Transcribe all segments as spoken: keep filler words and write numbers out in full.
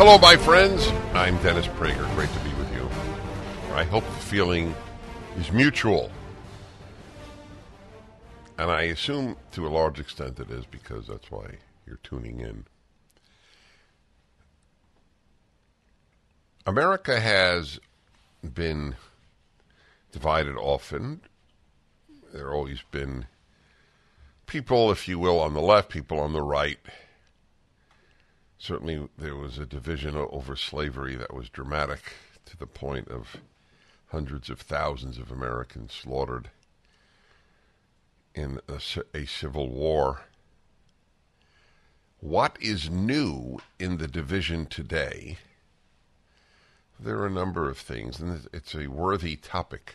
Hello, my friends. I'm Dennis Prager. Great to be with you. I hope the feeling is mutual. And I assume to a large extent it is, because that's why you're tuning in. America has been divided often. There have always been people, if you will, on the left, people on the right. Certainly, there was a division over slavery that was dramatic, to the point of hundreds of thousands of Americans slaughtered in a, a civil war. What is new in the division today? There are a number of things, and it's a worthy topic.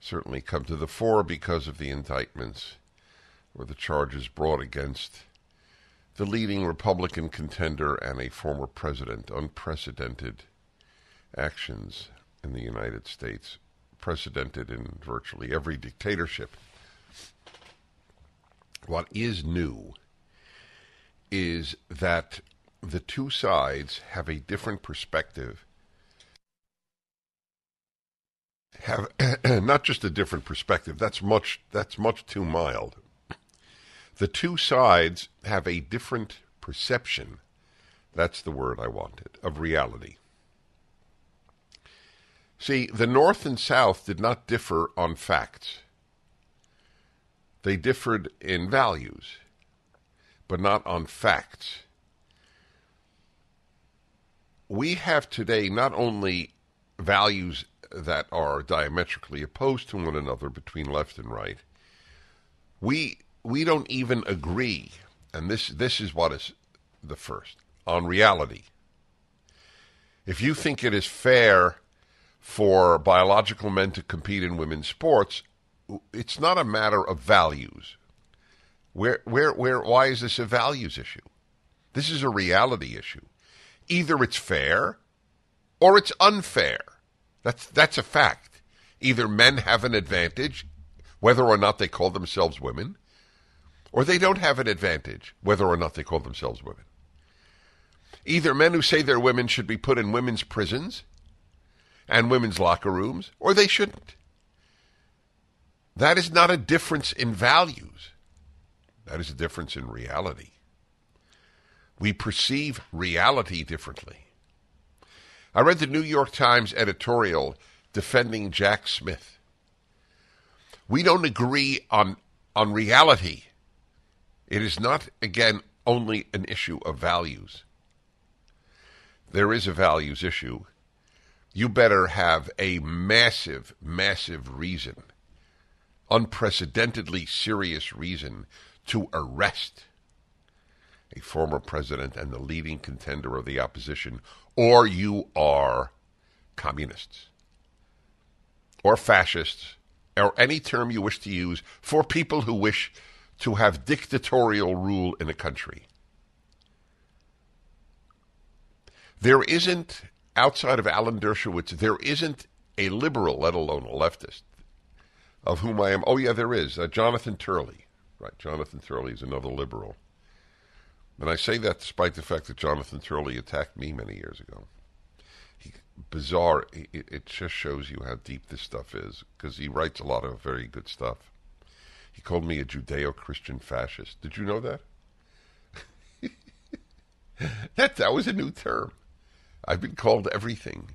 Certainly come to the fore because of the indictments or the charges brought against the leading Republican contender and a former president, unprecedented actions in the United States, precedented in virtually every dictatorship. What is new is that the two sides have a different perspective, have not just a different perspective, that's much, that's much too mild. The two sides have a different perception, that's the word I wanted, of reality. See, the North and South did not differ on facts. They differed in values, but not on facts. We have today not only values that are diametrically opposed to one another between left and right, we... We don't even agree, and this this is what is the first, on reality. If you think it is fair for biological men to compete in women's sports, it's not a matter of values. Where where where why is this a values issue? This is a reality issue. Either it's fair or it's unfair. That's that's a fact. Either men have an advantage, whether or not they call themselves women, or they don't have an advantage, whether or not they call themselves women. Either men who say they're women should be put in women's prisons and women's locker rooms, or they shouldn't. That is not a difference in values. That is a difference in reality. We perceive reality differently. I read the New York Times editorial defending Jack Smith. We don't agree on, on reality. It is not, again, only an issue of values. There is a values issue. You better have a massive, massive reason, unprecedentedly serious reason, to arrest a former president and the leading contender of the opposition, or you are communists, or fascists, or any term you wish to use for people who wish to have dictatorial rule in a country. There isn't, outside of Alan Dershowitz, there isn't a liberal, let alone a leftist, of whom I am, oh yeah, there is, uh, Jonathan Turley. Right, Jonathan Turley is another liberal. And I say that despite the fact that Jonathan Turley attacked me many years ago. He, bizarre, it, it just shows you how deep this stuff is, because he writes a lot of very good stuff. He called me a Judeo-Christian fascist. Did you know that? That that was a new term. I've been called everything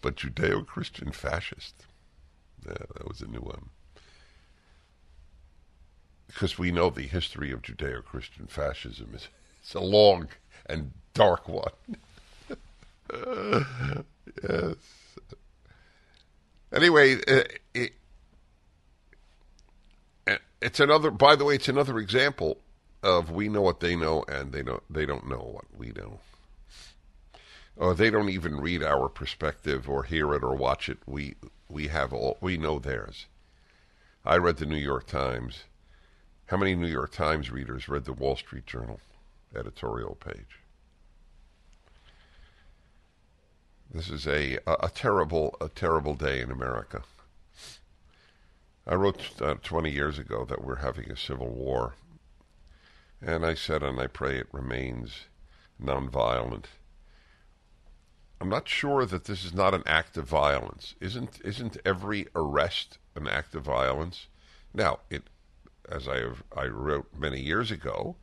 but Judeo-Christian fascist. Yeah, that was a new one. Because we know the history of Judeo-Christian fascism is it's a long and dark one. uh, yes. Anyway, it, it, it's another. By the way, it's another example of we know what they know, and they don't. They don't know what we know. Or they don't even read our perspective, or hear it, or watch it. We we have all. We know theirs. I read the New York Times. How many New York Times readers read the Wall Street Journal editorial page? This is a, a, a terrible, a terrible day in America. I wrote uh, twenty years ago that we're having a civil war. And I said, and I pray it remains nonviolent. I'm not sure that this is not an act of violence. Isn't isn't every arrest an act of violence? Now, it... As I have, I wrote many years ago,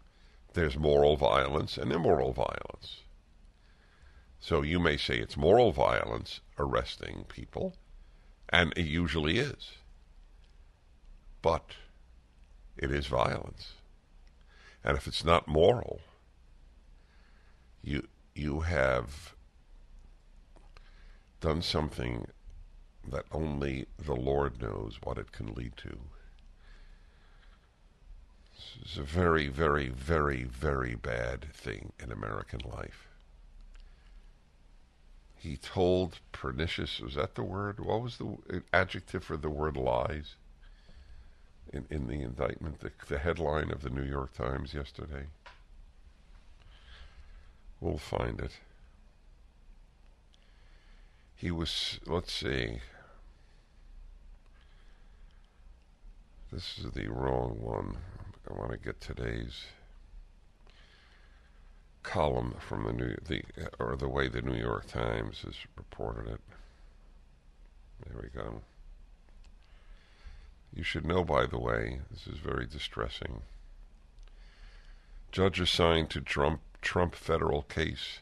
there's moral violence and immoral violence. So you may say it's moral violence arresting people, and it usually is. But it is violence. And if it's not moral, you you have done something that only the Lord knows what it can lead to. It's a very, very, very, very bad thing in American life. He told pernicious, was that the word? What was the adjective for the word lies in, in the indictment, the, the headline of the New York Times yesterday? We'll find it. He was, let's see. This is the wrong one. I want to get today's column from the New the or the way the New York Times has reported it. There we go. You should know, by the way, this is very distressing. Judge assigned to Trump Trump federal case.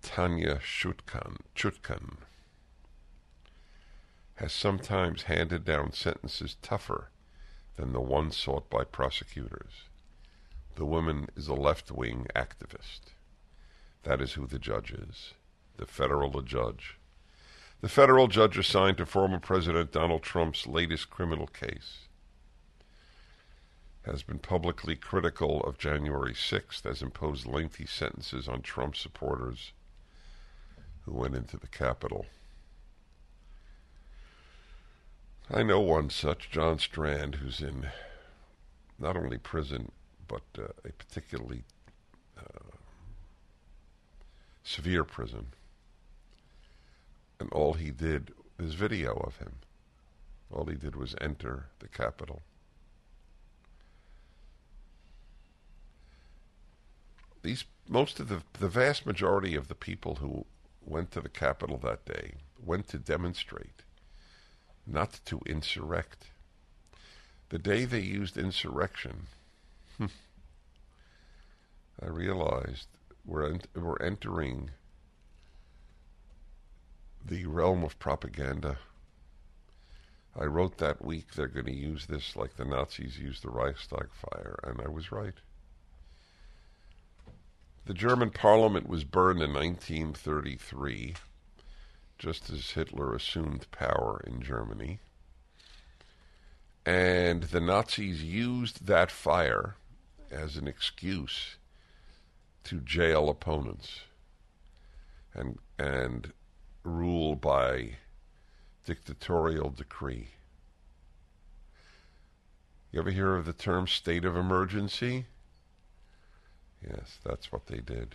Tanya Chutkan Chutkan has sometimes handed down sentences tougher than the one sought by prosecutors. The woman is a left-wing activist. That is who the judge is, the federal judge. The federal judge assigned to former President Donald Trump's latest criminal case has been publicly critical of January sixth, has imposed lengthy sentences on Trump supporters who went into the Capitol. I know one such, John Strand, who's in not only prison, but uh, a particularly uh, severe prison. And all he did, there's video of him, all he did was enter the Capitol. These, most of the, the vast majority of the people who went to the Capitol that day went to demonstrate, not to insurrect. The day they used insurrection, I realized we're, ent- we're entering the realm of propaganda. I wrote that week they're going to use this like the Nazis used the Reichstag fire, and I was right. The German parliament was burned in nineteen thirty-three. Just as Hitler assumed power in Germany. And the Nazis used that fire as an excuse to jail opponents and and rule by dictatorial decree. You ever hear of the term state of emergency? Yes, that's what they did.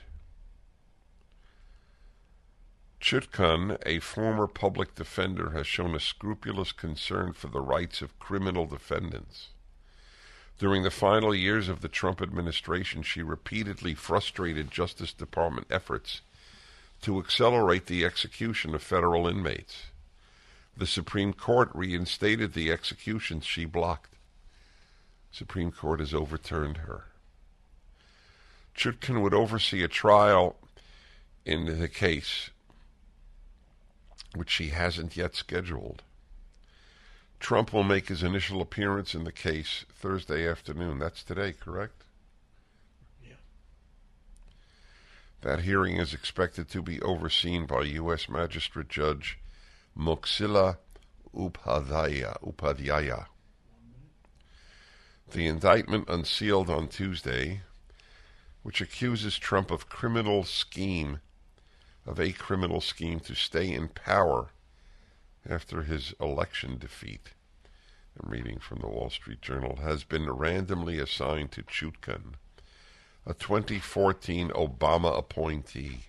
Chutkan, a former public defender, has shown a scrupulous concern for the rights of criminal defendants. During the final years of the Trump administration, she repeatedly frustrated Justice Department efforts to accelerate the execution of federal inmates. The Supreme Court reinstated the executions she blocked. Supreme Court has overturned her. Chutkan would oversee a trial in the case, which she hasn't yet scheduled. Trump will make his initial appearance in the case Thursday afternoon. That's today, correct? Yeah. That hearing is expected to be overseen by U S Magistrate Judge Moksila Upadhyaya. Upadhyaya. The indictment unsealed on Tuesday, which accuses Trump of criminal scheme, of a criminal scheme to stay in power after his election defeat, I'm reading from the Wall Street Journal, has been randomly assigned to Chutkan, a twenty fourteen Obama appointee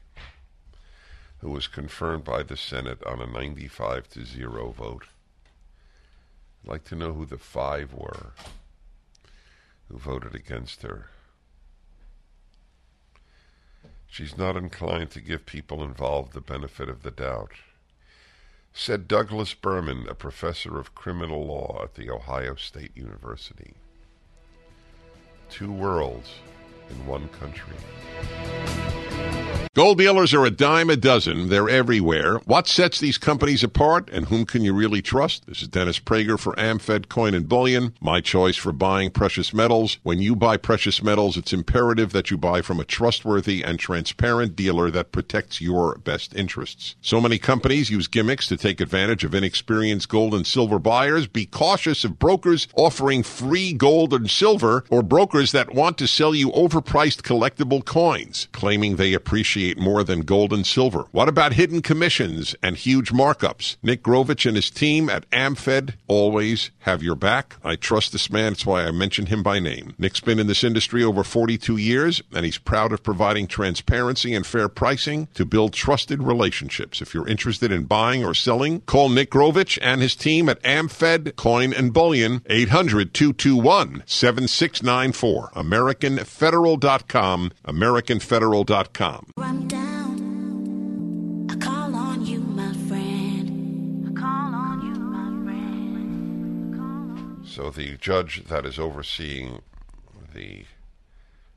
who was confirmed by the Senate on a ninety-five to zero vote. I'd like to know who the five were who voted against her. She's not inclined to give people involved the benefit of the doubt, said Douglas Berman, a professor of criminal law at The Ohio State University. Two worlds in one country. Gold dealers are a dime a dozen. They're everywhere. What sets these companies apart, and whom can you really trust? This is Dennis Prager for AmFed Coin and Bullion, my choice for buying precious metals. When you buy precious metals, it's imperative that you buy from a trustworthy and transparent dealer that protects your best interests. So many companies use gimmicks to take advantage of inexperienced gold and silver buyers. Be cautious of brokers offering free gold and silver, or brokers that want to sell you overpriced collectible coins, claiming they appreciate more than gold and silver. What about hidden commissions and huge markups? Nick Grovich and his team at AmFed always have your back. I trust this man. That's why I mentioned him by name. Nick's been in this industry over forty-two years, and he's proud of providing transparency and fair pricing to build trusted relationships. If you're interested in buying or selling, call Nick Grovich and his team at AmFed Coin and Bullion, eight hundred, two two one, seven six nine four, American Federal dot com, American Federal dot com. I'm down. I call on you, my friend. I call on you, my friend. I call on you. So the judge that is overseeing the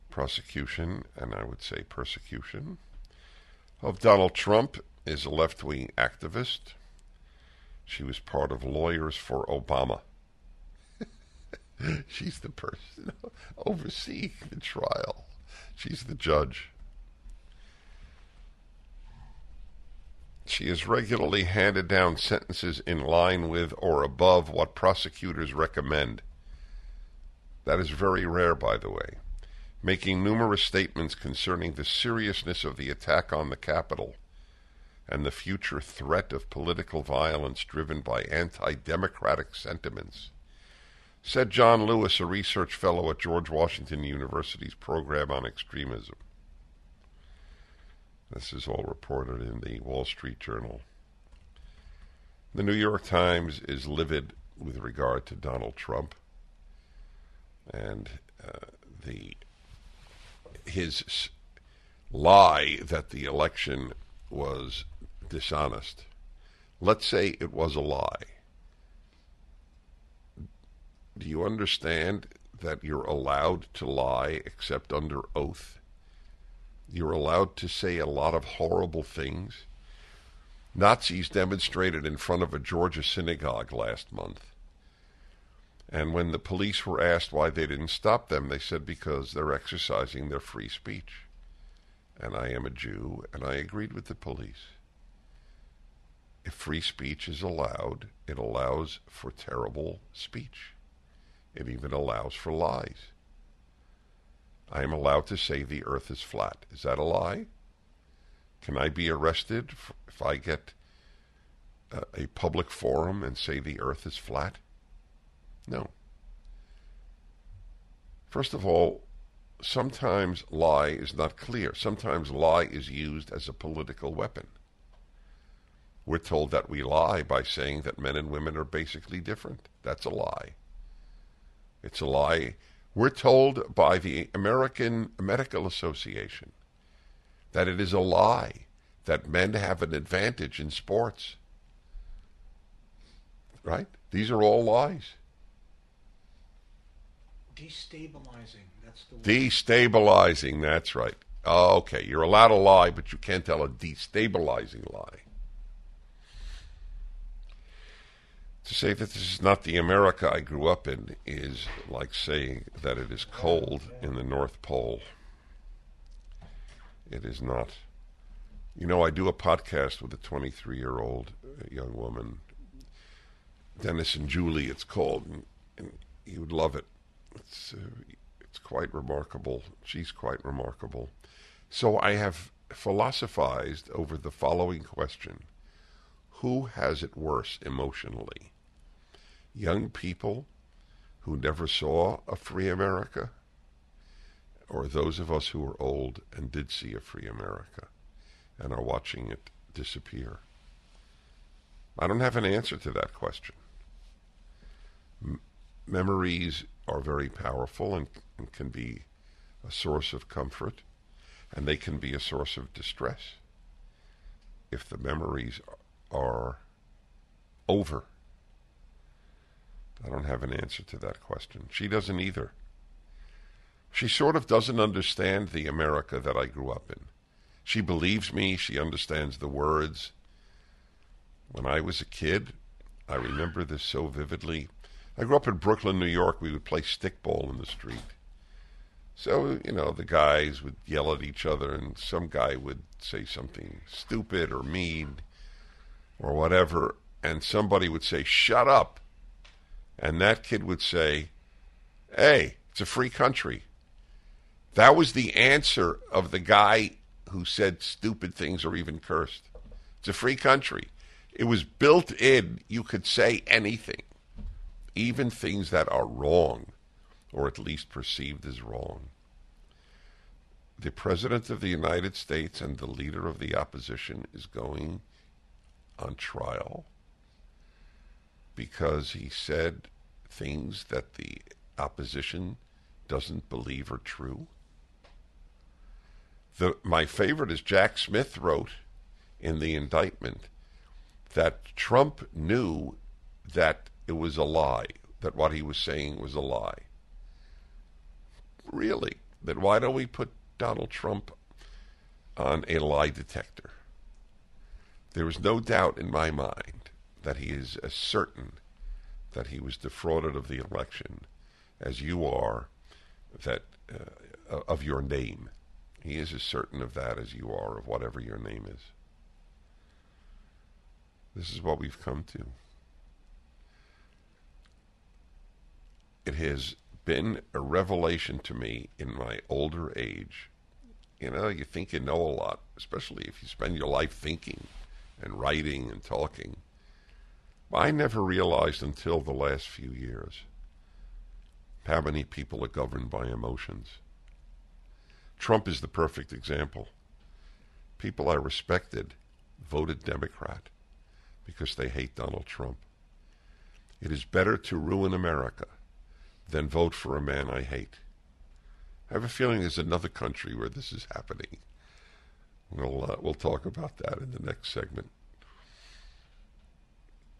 prosecution, and I would say persecution, of Donald Trump is a left-wing activist. She was part of Lawyers for Obama. She's the person overseeing the trial. She's the judge. She has regularly handed down sentences in line with or above what prosecutors recommend. That is very rare, by the way, making numerous statements concerning the seriousness of the attack on the Capitol and the future threat of political violence driven by anti-democratic sentiments, said John Lewis, a research fellow at George Washington University's program on extremism. This is all reported in the Wall Street Journal. The New York Times is livid with regard to Donald Trump and uh, the his lie that the election was dishonest. Let's say it was a lie. Do you understand that you're allowed to lie except under oath? You're allowed to say a lot of horrible things. Nazis demonstrated in front of a Georgia synagogue last month. And when the police were asked why they didn't stop them, they said because they're exercising their free speech. And I am a Jew, and I agreed with the police. If free speech is allowed, it allows for terrible speech. It even allows for lies. I am allowed to say the earth is flat. Is that a lie? Can I be arrested if I get a, a public forum and say the earth is flat? No. First of all, sometimes lie is not clear. Sometimes lie is used as a political weapon. We're told that we lie by saying that men and women are basically different. That's a lie. It's a lie. We're told by the American Medical Association that it is a lie that men have an advantage in sports. Right? These are all lies. Destabilizing. Destabilizing, that's right. Oh, okay, you're allowed to lie, but you can't tell a destabilizing lie. To say that this is not the America I grew up in is like saying that it is cold in the North Pole. It is not. You know, I do a podcast with a twenty-three-year-old young woman, Dennis and Julie, it's called, and, and you would love it. It's uh, it's quite remarkable. She's quite remarkable. So I have philosophized over the following question. Who has it worse emotionally? Young people who never saw a free America, or those of us who are old and did see a free America and are watching it disappear? I don't have an answer to that question. M- memories are very powerful and, and can be a source of comfort, and they can be a source of distress if the memories are are over. I don't have an answer to that question. She doesn't either. She sort of doesn't understand the America that I grew up in. She believes me. She understands the words. When I was a kid, I remember this so vividly. I grew up in Brooklyn, New York. We would play stickball in the street. So, you know, the guys would yell at each other, and some guy would say something stupid or mean or whatever, and somebody would say, shut up. And that kid would say, hey, it's a free country. That was the answer of the guy who said stupid things or even cursed. It's a free country. It was built in. You could say anything, even things that are wrong, or at least perceived as wrong. The President of the United States and the leader of the opposition is going on trial because he said things that the opposition doesn't believe are true. The, my favorite is Jack Smith wrote in the indictment that Trump knew that it was a lie, that what he was saying was a lie. Really? Then why don't we put Donald Trump on a lie detector? There is no doubt in my mind that he is as certain that he was defrauded of the election as you are that uh, of your name. He is as certain of that as you are of whatever your name is. This is what we've come to. It has been a revelation to me in my older age. You know, you think you know a lot, especially if you spend your life thinking and writing and talking. I never realized until the last few years how many people are governed by emotions. Trump is the perfect example. People I respected voted Democrat because they hate Donald Trump. It is better to ruin America than vote for a man I hate. I have a feeling there's another country where this is happening. We'll, uh, we'll talk about that in the next segment.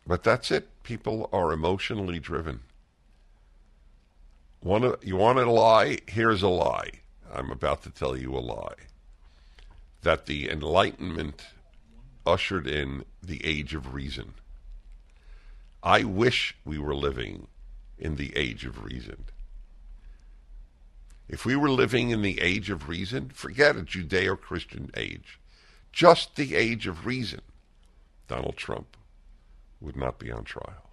But that's it. People are emotionally driven. Wanna, you want a lie? Here's a lie. I'm about to tell you a lie. That the Enlightenment ushered in the age of reason. I wish we were living in the age of reason. If we were living in the age of reason, forget a Judeo-Christian age, just the age of reason, Donald Trump would not be on trial.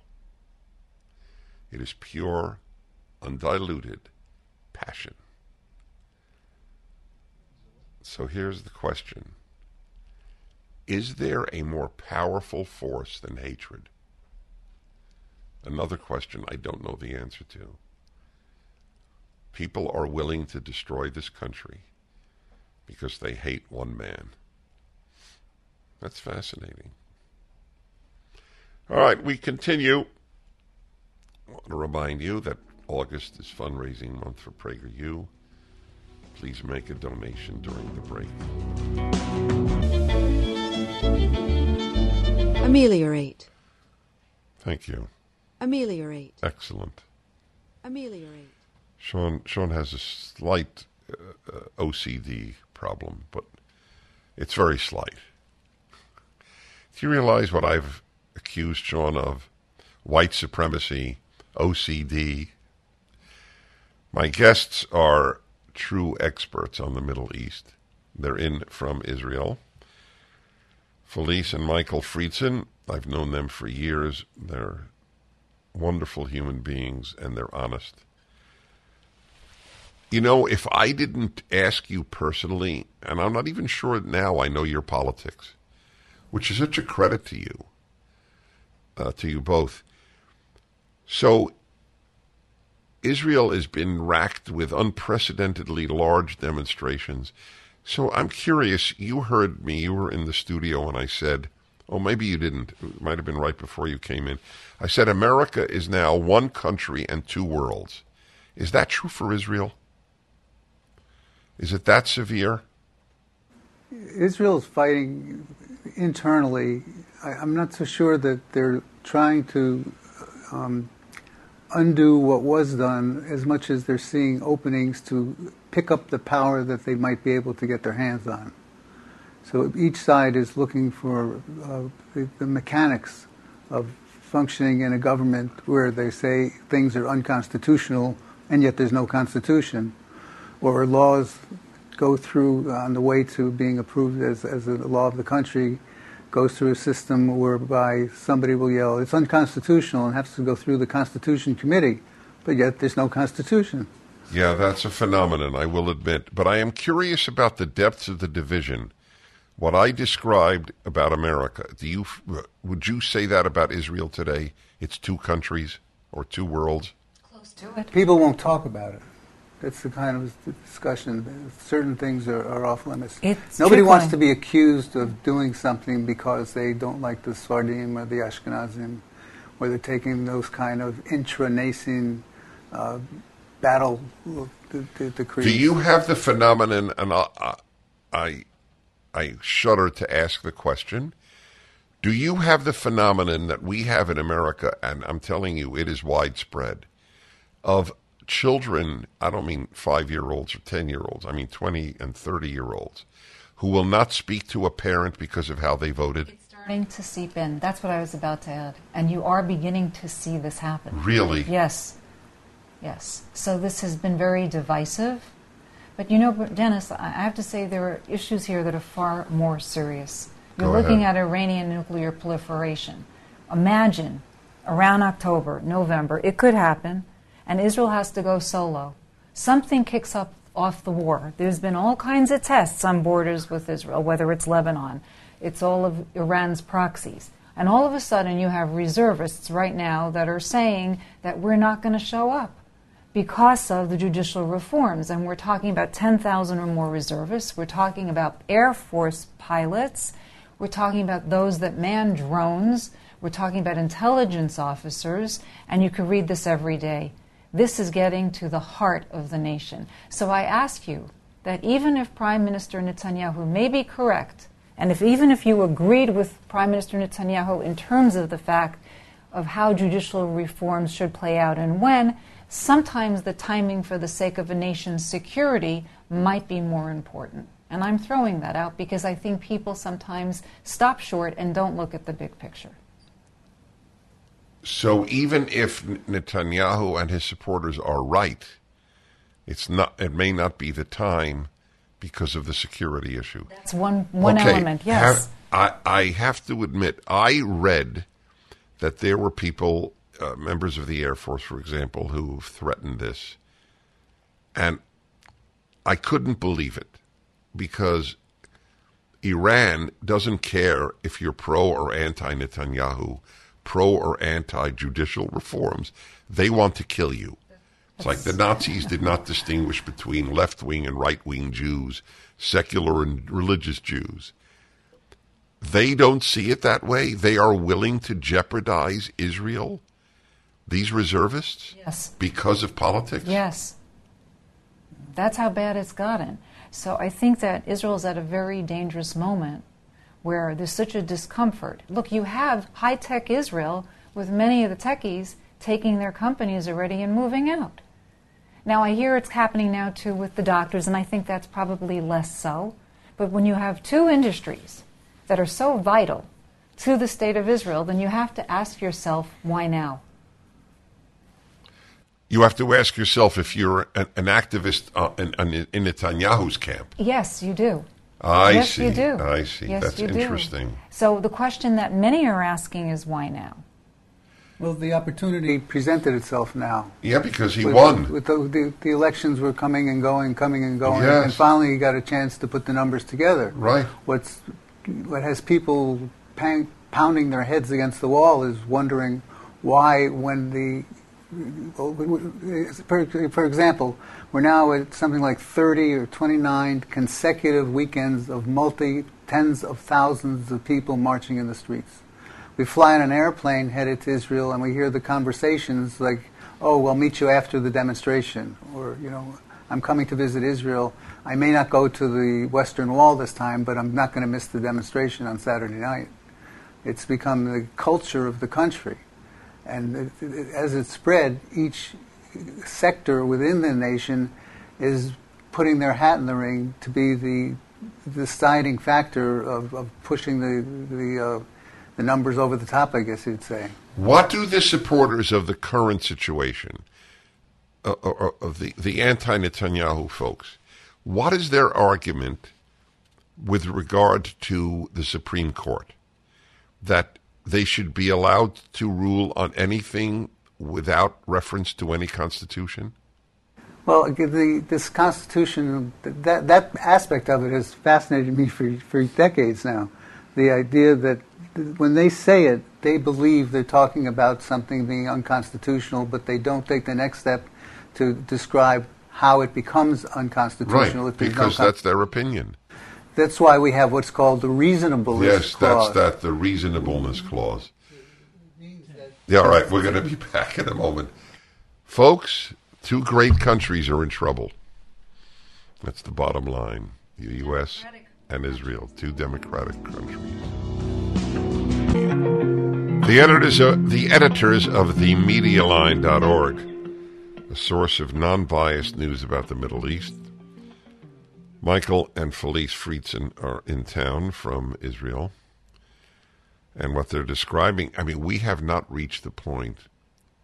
It is pure, undiluted passion. So here's the question. Is there a more powerful force than hatred? Another question I don't know the answer to. People are willing to destroy this country because they hate one man. That's fascinating. All right, we continue. I want to remind you that August is fundraising month for PragerU. Please make a donation during the break. Ameliorate. Thank you. Ameliorate. Excellent. Ameliorate. Sean Sean has a slight uh, O C D problem, but it's very slight. Do you realize what I've accused Sean of? White supremacy, O C D. My guests are true experts on the Middle East. They're in from Israel. Felice and Michael Friedson, I've known them for years. They're wonderful human beings, and they're honest. You know, if I didn't ask you personally, and I'm not even sure now I know your politics, which is such a credit to you, uh, to you both. So Israel has been racked with unprecedentedly large demonstrations. So I'm curious, you heard me, you were in the studio when I said, oh, maybe you didn't, it might have been right before you came in. I said, America is now one country and two worlds. Is that true for Israel? Is it that severe? Israel is fighting internally. I, I'm not so sure that they're trying to um, undo what was done as much as they're seeing openings to pick up the power that they might be able to get their hands on. So each side is looking for uh, the, the mechanics of functioning in a government where they say things are unconstitutional and yet there's no constitution, or laws go through on the way to being approved as, as a law of the country, goes through a system whereby somebody will yell, it's unconstitutional, and has to go through the Constitution Committee, but yet there's no constitution. Yeah, that's a phenomenon, I will admit. But I am curious about the depths of the division. What I described about America, do you would you say that about Israel today? It's two countries or two worlds? Close to it. People won't talk about it. That's the kind of discussion. Certain things are, are off limits. It's Nobody wants to be accused of doing something because they don't like the Sfardim or the Ashkenazim, or they're taking those kind of intranation uh, battle decrees. Do you have the phenomenon, and I... I I shudder to ask the question, do you have the phenomenon that we have in America, and I'm telling you it is widespread, of children, I don't mean five-year-olds or ten-year-olds, I mean twenty- and thirty-year-olds, who will not speak to a parent because of how they voted? It's starting to seep in. That's what I was about to add. And you are beginning to see this happen. Really? Yes. Yes. So this has been very divisive. But you know, Dennis, I have to say there are issues here that are far more serious. You're Go looking ahead. at Iranian nuclear proliferation. Imagine around October, November, it could happen, and Israel has to go solo. Something kicks up off the war. There's been all kinds of tests on borders with Israel, whether it's Lebanon, it's all of Iran's proxies. And all of a sudden you have reservists right now that are saying that we're not going to show up because of the judicial reforms. And we're talking about ten thousand or more reservists. We're talking about Air Force pilots. We're talking about those that man drones. We're talking about intelligence officers. And you can read this every day. This is getting to the heart of the nation. So I ask you that even if Prime Minister Netanyahu may be correct, and if even if you agreed with Prime Minister Netanyahu in terms of the fact of how judicial reforms should play out and when, sometimes the timing for the sake of a nation's security might be more important. And I'm throwing that out because I think people sometimes stop short and don't look at the big picture. So even if Netanyahu and his supporters are right, it's not. It may not be the time because of the security issue. That's one, one okay. element, yes. Have, I, I have to admit, I read that there were people... Uh, members of the Air Force, for example, who threatened this. And I couldn't believe it because Iran doesn't care if you're pro or anti-Netanyahu, pro or anti-judicial reforms. They want to kill you. It's like the Nazis did not distinguish between left-wing and right-wing Jews, secular and religious Jews. They don't see it that way. They are willing to jeopardize Israel. These reservists? Yes. Because of politics? Yes. That's how bad it's gotten. So I think that Israel is at a very dangerous moment where there's such a discomfort. Look, you have high-tech Israel with many of the techies taking their companies already and moving out. Now, I hear it's happening now, too, with the doctors, and I think that's probably less so. But when you have two industries that are so vital to the state of Israel, then you have to ask yourself, why now? You have to ask yourself if you're an, an activist uh, in, in Netanyahu's camp. Yes, you do. I yes, see. You do. I see. Yes, that's you interesting. Do. So the question that many are asking is, why now? Well, the opportunity presented itself now. Yeah, because he with, won. With the, the, the elections were coming and going, coming and going, yes. and finally he got a chance to put the numbers together. Right. What's what has people pang, pounding their heads against the wall is wondering why, when the for, for example, we're now at something like thirty or twenty-nine consecutive weekends of multi tens of thousands of people marching in the streets. We fly on an airplane headed to Israel, and we hear the conversations like, "Oh, we'll meet you after the demonstration," or, you know, "I'm coming to visit Israel. I may not go to the Western Wall this time, but I'm not going to miss the demonstration on Saturday night." It's become the culture of the country, and it, it, as it's spread, each sector within the nation is putting their hat in the ring to be the deciding factor of, of pushing the the. Uh, The numbers over the top, I guess you'd say. What do the supporters of the current situation, uh, or, or, of the, the anti-Netanyahu folks, what is their argument with regard to the Supreme Court? That they should be allowed to rule on anything without reference to any constitution? Well, the, this constitution, that, that aspect of it has fascinated me for, for decades now. The idea that when they say it, they believe they're talking about something being unconstitutional, but they don't take the next step to describe how it becomes unconstitutional. Right, because no con- that's their opinion. That's why we have what's called the reasonableness yes, clause. Yes, that's that, the reasonableness clause. Yeah, all right, we're going to be back in a moment. Folks, two great countries are in trouble. That's the bottom line, the U S and Israel, two democratic countries. The editors, of, the editors of the media line dot org, a source of non-biased news about the Middle East. Michael and Felice Friedson are in town from Israel. And what they're describing, I mean, we have not reached the point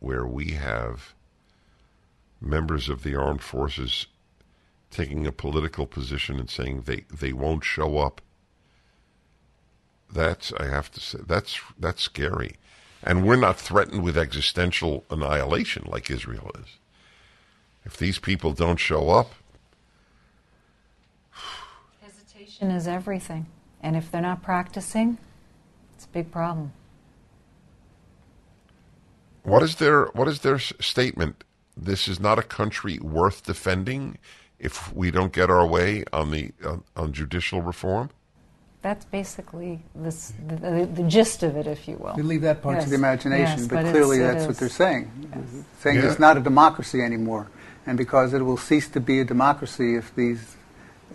where we have members of the armed forces taking a political position and saying they, they won't show up. That's, I have to say, that's that's scary. And we're not threatened with existential annihilation like Israel is. If these people don't show up... Hesitation is everything. And if they're not practicing, it's a big problem. What is their, what is their statement? This is not a country worth defending if we don't get our way on the on, on judicial reform? That's basically this, the, the, the gist of it, if you will. We leave that part yes. to the imagination, yes, but, but clearly that's what they're saying. Yes. Saying yeah. it's not a democracy anymore, and because it will cease to be a democracy if these...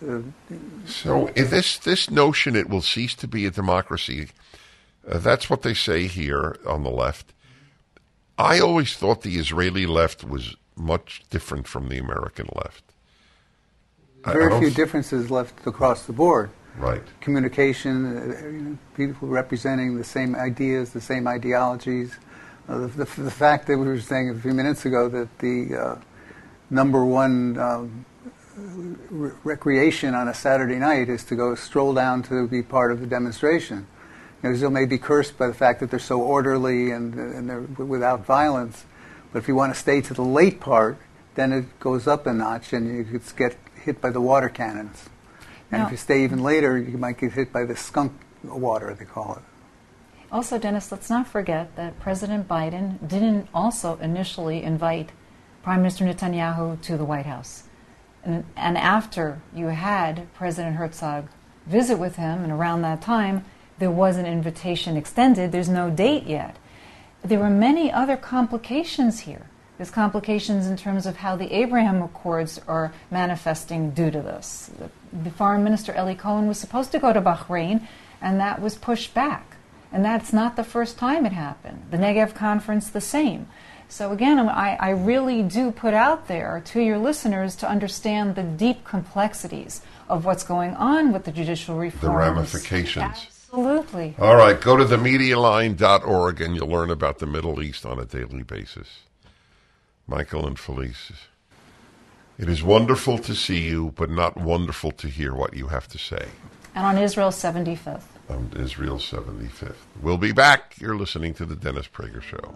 Uh, so if this, this notion, it will cease to be a democracy, uh, that's what they say here on the left. I always thought the Israeli left was much different from the American left. Very few differences left across the board. Right. Communication, uh, you know, people representing the same ideas, the same ideologies. Uh, the, the, the fact that we were saying a few minutes ago that the uh, number one um, re- recreation on a Saturday night is to go stroll down to be part of the demonstration. You know, Israel may be cursed by the fact that they're so orderly and, and they're without violence, but if you want to stay to the late part, then it goes up a notch and you could get hit by the water cannons. And now, if you stay even later, you might get hit by the skunk water, they call it. Also, Dennis, let's not forget that President Biden didn't also initially invite Prime Minister Netanyahu to the White House. And, and after you had President Herzog visit with him, and around that time, there was an invitation extended. There's no date yet. There were many other complications here. There's complications in terms of how the Abraham Accords are manifesting due to this. The Foreign Minister, Eli Cohen, was supposed to go to Bahrain, and that was pushed back. And that's not the first time it happened. The Negev Conference, the same. So again, I, I really do put out there to your listeners to understand the deep complexities of what's going on with the judicial reform. The ramifications. Absolutely. All right, go to the media line dot org and you'll learn about the Middle East on a daily basis. Michael and Felice, it is wonderful to see you, but not wonderful to hear what you have to say. And on Israel seventy-fifth. On Israel seventy-fifth. We'll be back. You're listening to The Dennis Prager Show.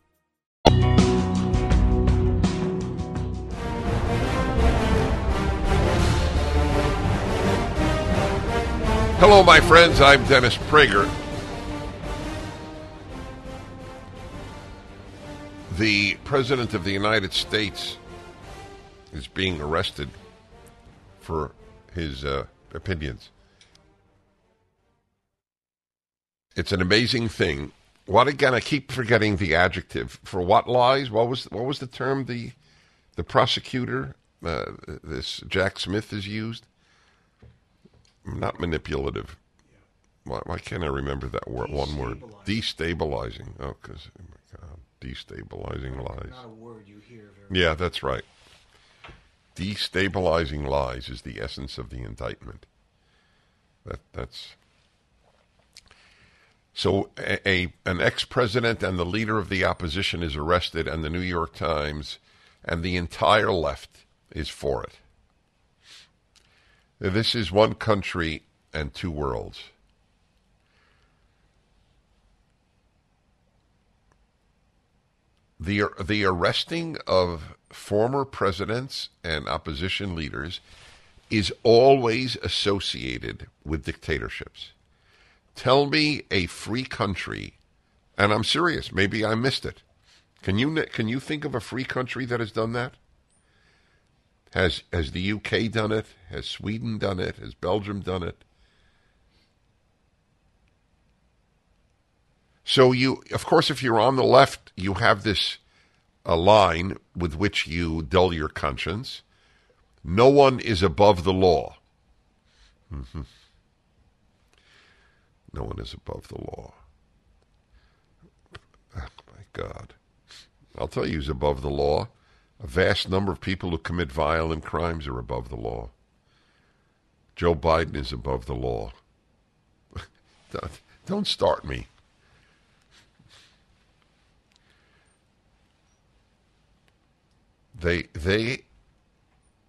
Hello, my friends. I'm Dennis Prager. The President of the United States is being arrested for his uh, opinions. It's an amazing thing. What again? I keep forgetting the adjective for what lies. What was what was the term the the prosecutor uh, this Jack Smith has used? Not manipulative. Why, why can't I remember that word? One word. Destabilizing. Oh, because oh my God, destabilizing lies. Not a word you hear very yeah, that's right. Destabilizing lies is the essence of the indictment. That that's so a, a an ex-president and the leader of the opposition is arrested, and the New York Times and the entire left is for it. This is one country and two worlds. The, the arresting of former presidents and opposition leaders is always associated with dictatorships. Tell me a free country, and I'm serious, maybe I missed it. Can you can you think of a free country that has done that? Has has the U K done it? Has Sweden done it? Has Belgium done it? So you, of course, if you're on the left, you have this a line with which you dull your conscience. No one is above the law. Mm-hmm. No one is above the law. Oh, my God. I'll tell you who's above the law. A vast number of people who commit violent crimes are above the law. Joe Biden is above the law. Don't start me. They, they,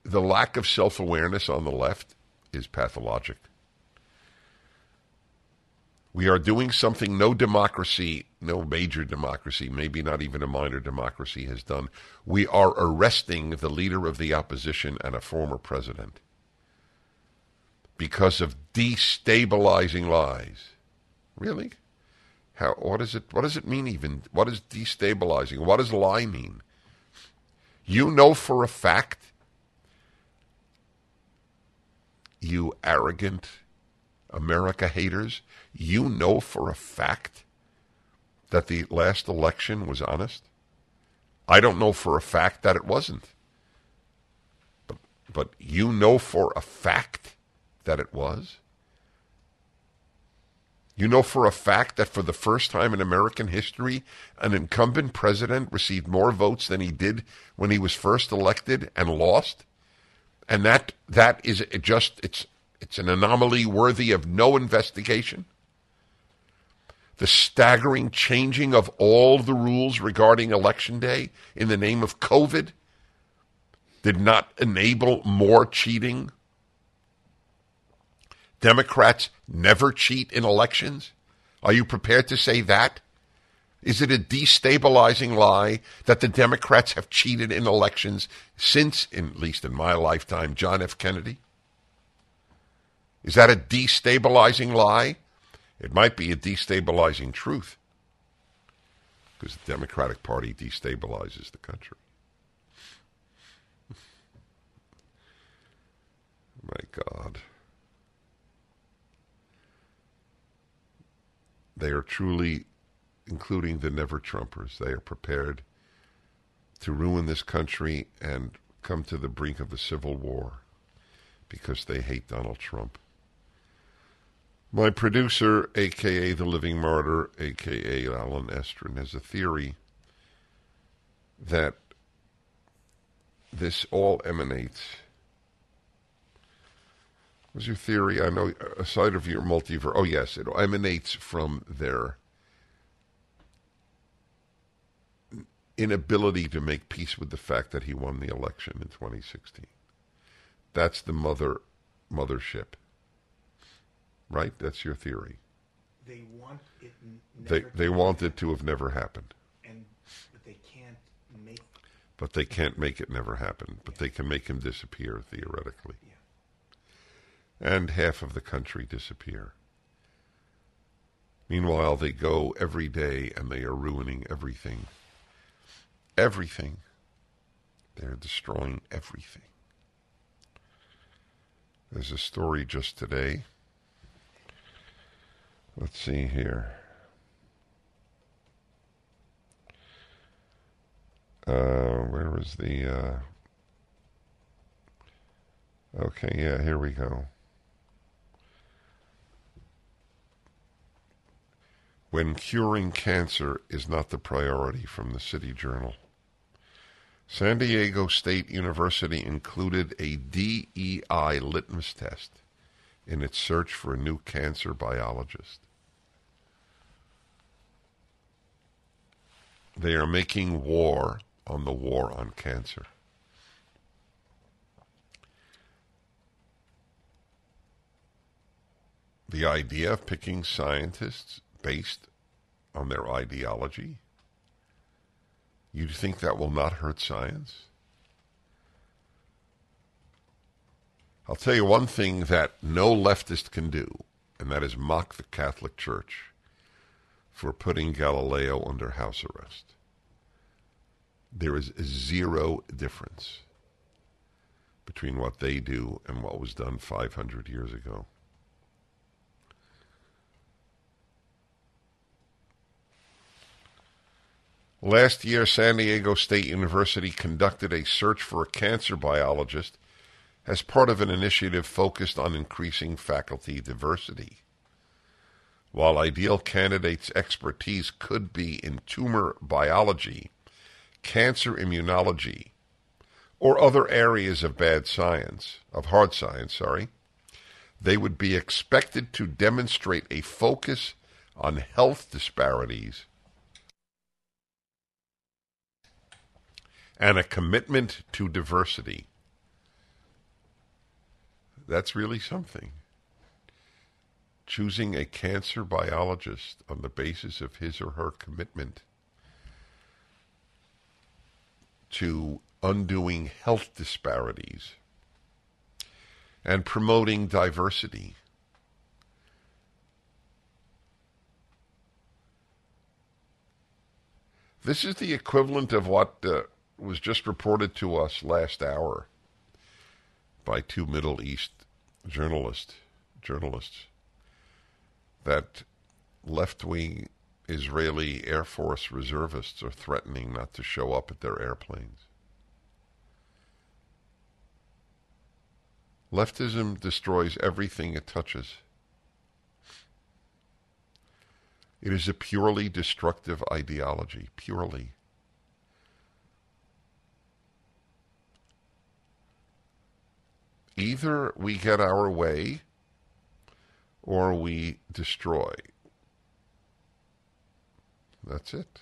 the lack of self-awareness on the left is pathologic. We are doing something no democracy, no major democracy, maybe not even a minor democracy has done. We are arresting the leader of the opposition and a former president because of destabilizing lies. Really? How? What is it? What does it mean even? What is destabilizing? What does lie mean? You know for a fact, you arrogant America haters, you know for a fact that the last election was honest? I don't know for a fact that it wasn't. But, but you know for a fact that it was? You know for a fact that for the first time in American history, an incumbent president received more votes than he did when he was first elected and lost? And that that is it just, it's it's an anomaly worthy of no investigation. The staggering changing of all the rules regarding Election Day in the name of COVID did not enable more cheating. Democrats never cheat in elections. Are you prepared to say that? Is it a destabilizing lie that the Democrats have cheated in elections since, in, at least in my lifetime, John F. Kennedy? Is that a destabilizing lie? It might be a destabilizing truth, because the Democratic Party destabilizes the country. My God. They are truly, including the never-Trumpers, they are prepared to ruin this country and come to the brink of a civil war because they hate Donald Trump. My producer, a k a the Living Martyr, a k a. Alan Estrin, has a theory that this all emanates. What's your theory? I know, aside of your multiverse, oh yes, it emanates from their inability to make peace with the fact that he won the election in twenty sixteen. That's the mother mothership. Right? That's your theory. They want it never they, they want it to have never happened. And but they can't make But they can't make it never happen. But yeah. They can make him disappear theoretically. Yeah. And half of the country disappear. Meanwhile, they go every day and they are ruining everything. Everything. They're destroying everything. There's a story just today. Let's see here. Uh, where is the... Uh... Okay, yeah, here we go. When curing cancer is not the priority, from the City Journal. San Diego State University included a D E I litmus test in its search for a new cancer biologist. They are making war on the war on cancer. The idea of picking scientists based on their ideology? You think that will not hurt science? I'll tell you one thing that no leftist can do, and that is mock the Catholic Church for putting Galileo under house arrest. There is zero difference between what they do and what was done five hundred years ago. Last year, San Diego State University conducted a search for a cancer biologist as part of an initiative focused on increasing faculty diversity. While ideal candidates' expertise could be in tumor biology, cancer immunology, or other areas of bad science, of hard science, sorry, they would be expected to demonstrate a focus on health disparities and a commitment to diversity. That's really something. Choosing a cancer biologist on the basis of his or her commitment to undoing health disparities and promoting diversity. This is the equivalent of what... Uh, was just reported to us last hour by two Middle East journalists, journalists that left-wing Israeli Air Force reservists are threatening not to show up at their airplanes. Leftism destroys everything it touches. It is a purely destructive ideology, purely. Either we get our way or we destroy. That's it.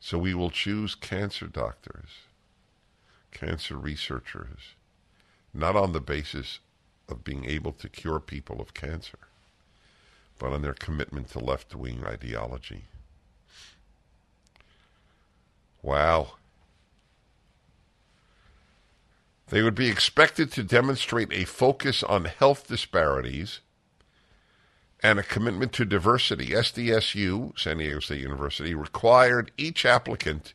So we will choose cancer doctors, cancer researchers, not on the basis of being able to cure people of cancer, but on their commitment to left-wing ideology. Wow. They would be expected to demonstrate a focus on health disparities and a commitment to diversity. S D S U, San Diego State University, required each applicant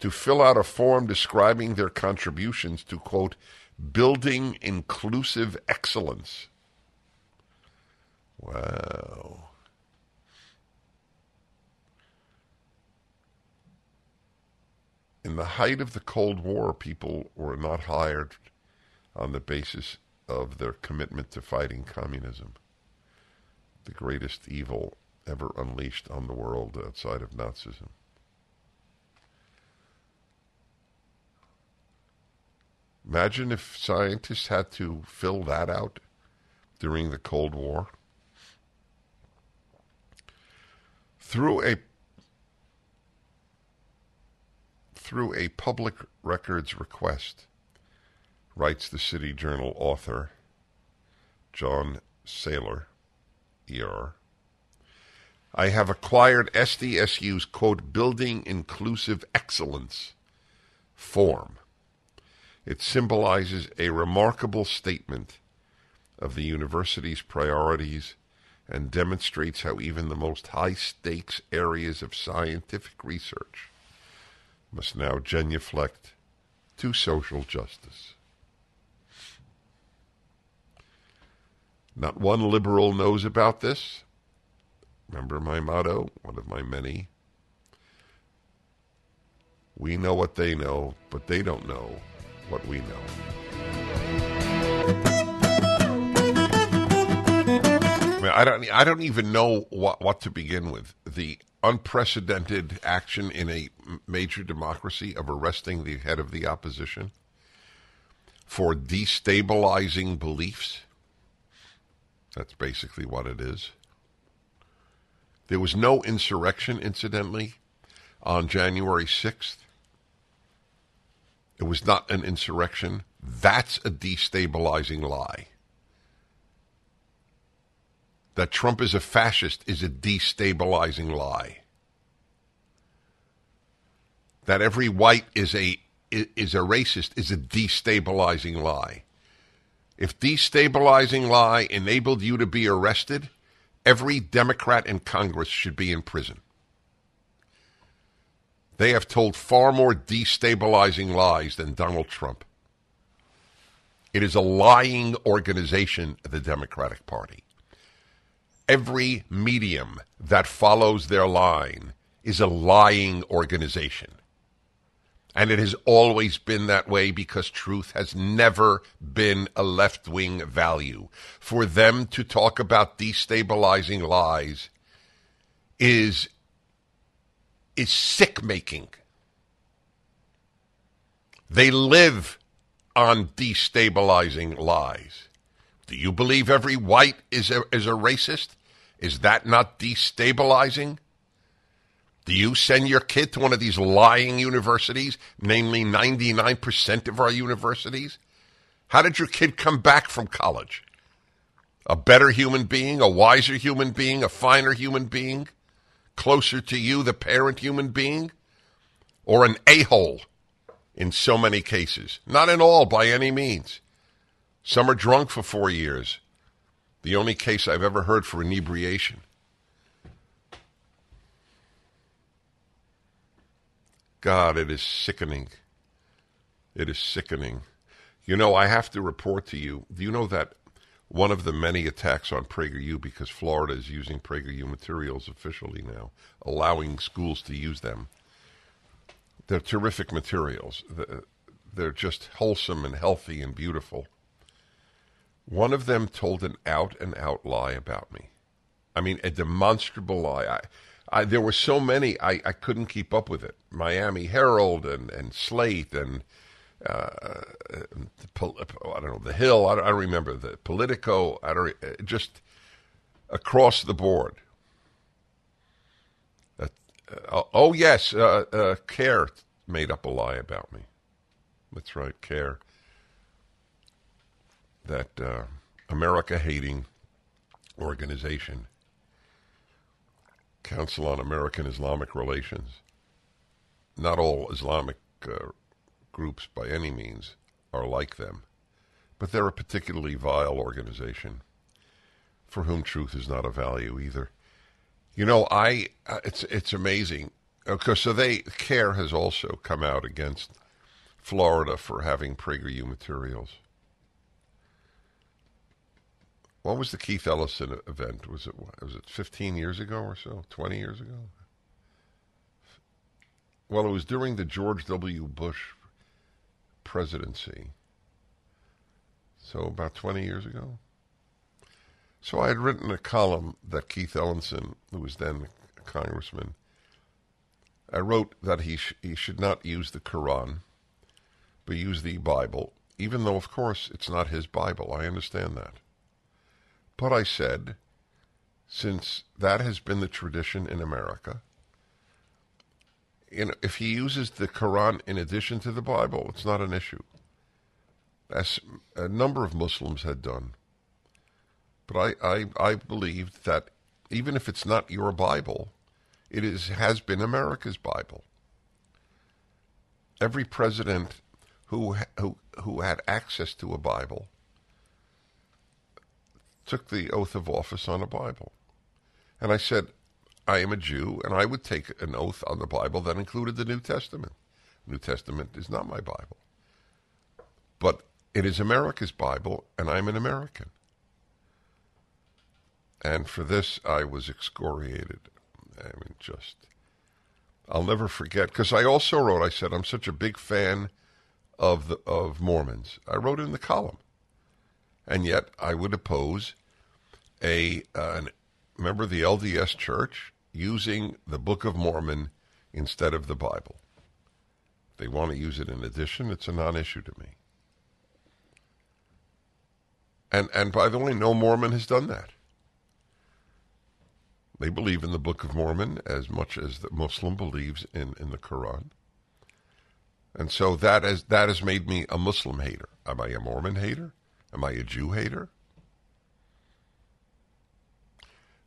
to fill out a form describing their contributions to, quote, building inclusive excellence. Wow. In the height of the Cold War, people were not hired on the basis of their commitment to fighting communism, the greatest evil ever unleashed on the world outside of Nazism. Imagine if scientists had to fill that out during the Cold War. Through a through a public records request, writes the City Journal author, John Saylor, E R, I have acquired S D S U's, quote, building inclusive excellence form. It symbolizes a remarkable statement of the university's priorities and demonstrates how even the most high-stakes areas of scientific research must now genuflect to social justice. Not one liberal knows about this. Remember my motto, one of my many. We know what they know, but they don't know what we know. I don't. I don't even know what, what to begin with. The unprecedented action in a major democracy of arresting the head of the opposition for destabilizing beliefs. That's basically what it is. There was no insurrection, incidentally, on January sixth. It was not an insurrection. That's a destabilizing lie. That Trump is a fascist is a destabilizing lie. That every white is a is a racist is a destabilizing lie. If destabilizing lie enabled you to be arrested, every Democrat in Congress should be in prison. They have told far more destabilizing lies than Donald Trump. It is a lying organization, the Democratic Party. Every medium that follows their line is a lying organization. And it has always been that way because truth has never been a left-wing value. For them to talk about destabilizing lies is, is sick-making. They live on destabilizing lies. Do you believe every white is a, is a racist? Is that not destabilizing? Do you send your kid to one of these lying universities, namely ninety-nine percent of our universities? How did your kid come back from college? A better human being, a wiser human being, a finer human being, closer to you, the parent human being, or an a-hole in so many cases? Not in all, by any means. Some are drunk for four years. The only case I've ever heard for inebriation. God, it is sickening. It is sickening. You know, I have to report to you. Do you know that one of the many attacks on PragerU, because Florida is using PragerU materials officially now, allowing schools to use them. They're terrific materials. They're just wholesome and healthy and beautiful. One of them told an out-and-out lie about me. I mean, a demonstrable lie. I, I, there were so many, I, I couldn't keep up with it. Miami Herald and, and Slate and, uh, I don't know, The Hill, I don't, I don't remember, the Politico, I don't, just across the board. Uh, uh, oh, yes, uh, uh, C A R E made up a lie about me. That's right, C A R E. That uh, America-hating organization, Council on American Islamic Relations. Not all Islamic uh, groups by any means are like them, but they're a particularly vile organization for whom truth is not a value either. You know, I it's it's amazing. Okay, so they C A R E has also come out against Florida for having PragerU materials. What was the Keith Ellison event? Was it was it fifteen years ago or so? twenty years ago? Well, it was during the George W. Bush presidency. So about twenty years ago. So I had written a column that Keith Ellison, who was then a congressman, I wrote that he sh- he should not use the Quran, but use the Bible, even though, of course, it's not his Bible. I understand that. But I said, since that has been the tradition in America, you know, if he uses the Quran in addition to the Bible, it's not an issue, as a number of Muslims had done. But I, I, I believed that even if it's not your Bible, it is has been America's Bible. Every president who who who had access to a Bible took the oath of office on a Bible. And I said, I am a Jew, and I would take an oath on the Bible that included the New Testament. New Testament is not my Bible. But it is America's Bible, and I'm an American. And for this, I was excoriated. I mean, just, I'll never forget, because I also wrote, I said, I'm such a big fan of the, of Mormons. I wrote in the column. And yet, I would oppose a uh, an, member of the L D S Church using the Book of Mormon instead of the Bible. If they want to use it in addition, it's a non-issue to me. And and by the way, no Mormon has done that. They believe in the Book of Mormon as much as the Muslim believes in, in the Quran. And so that has, that has made me a Muslim hater. Am I a Mormon hater? Am I a Jew hater?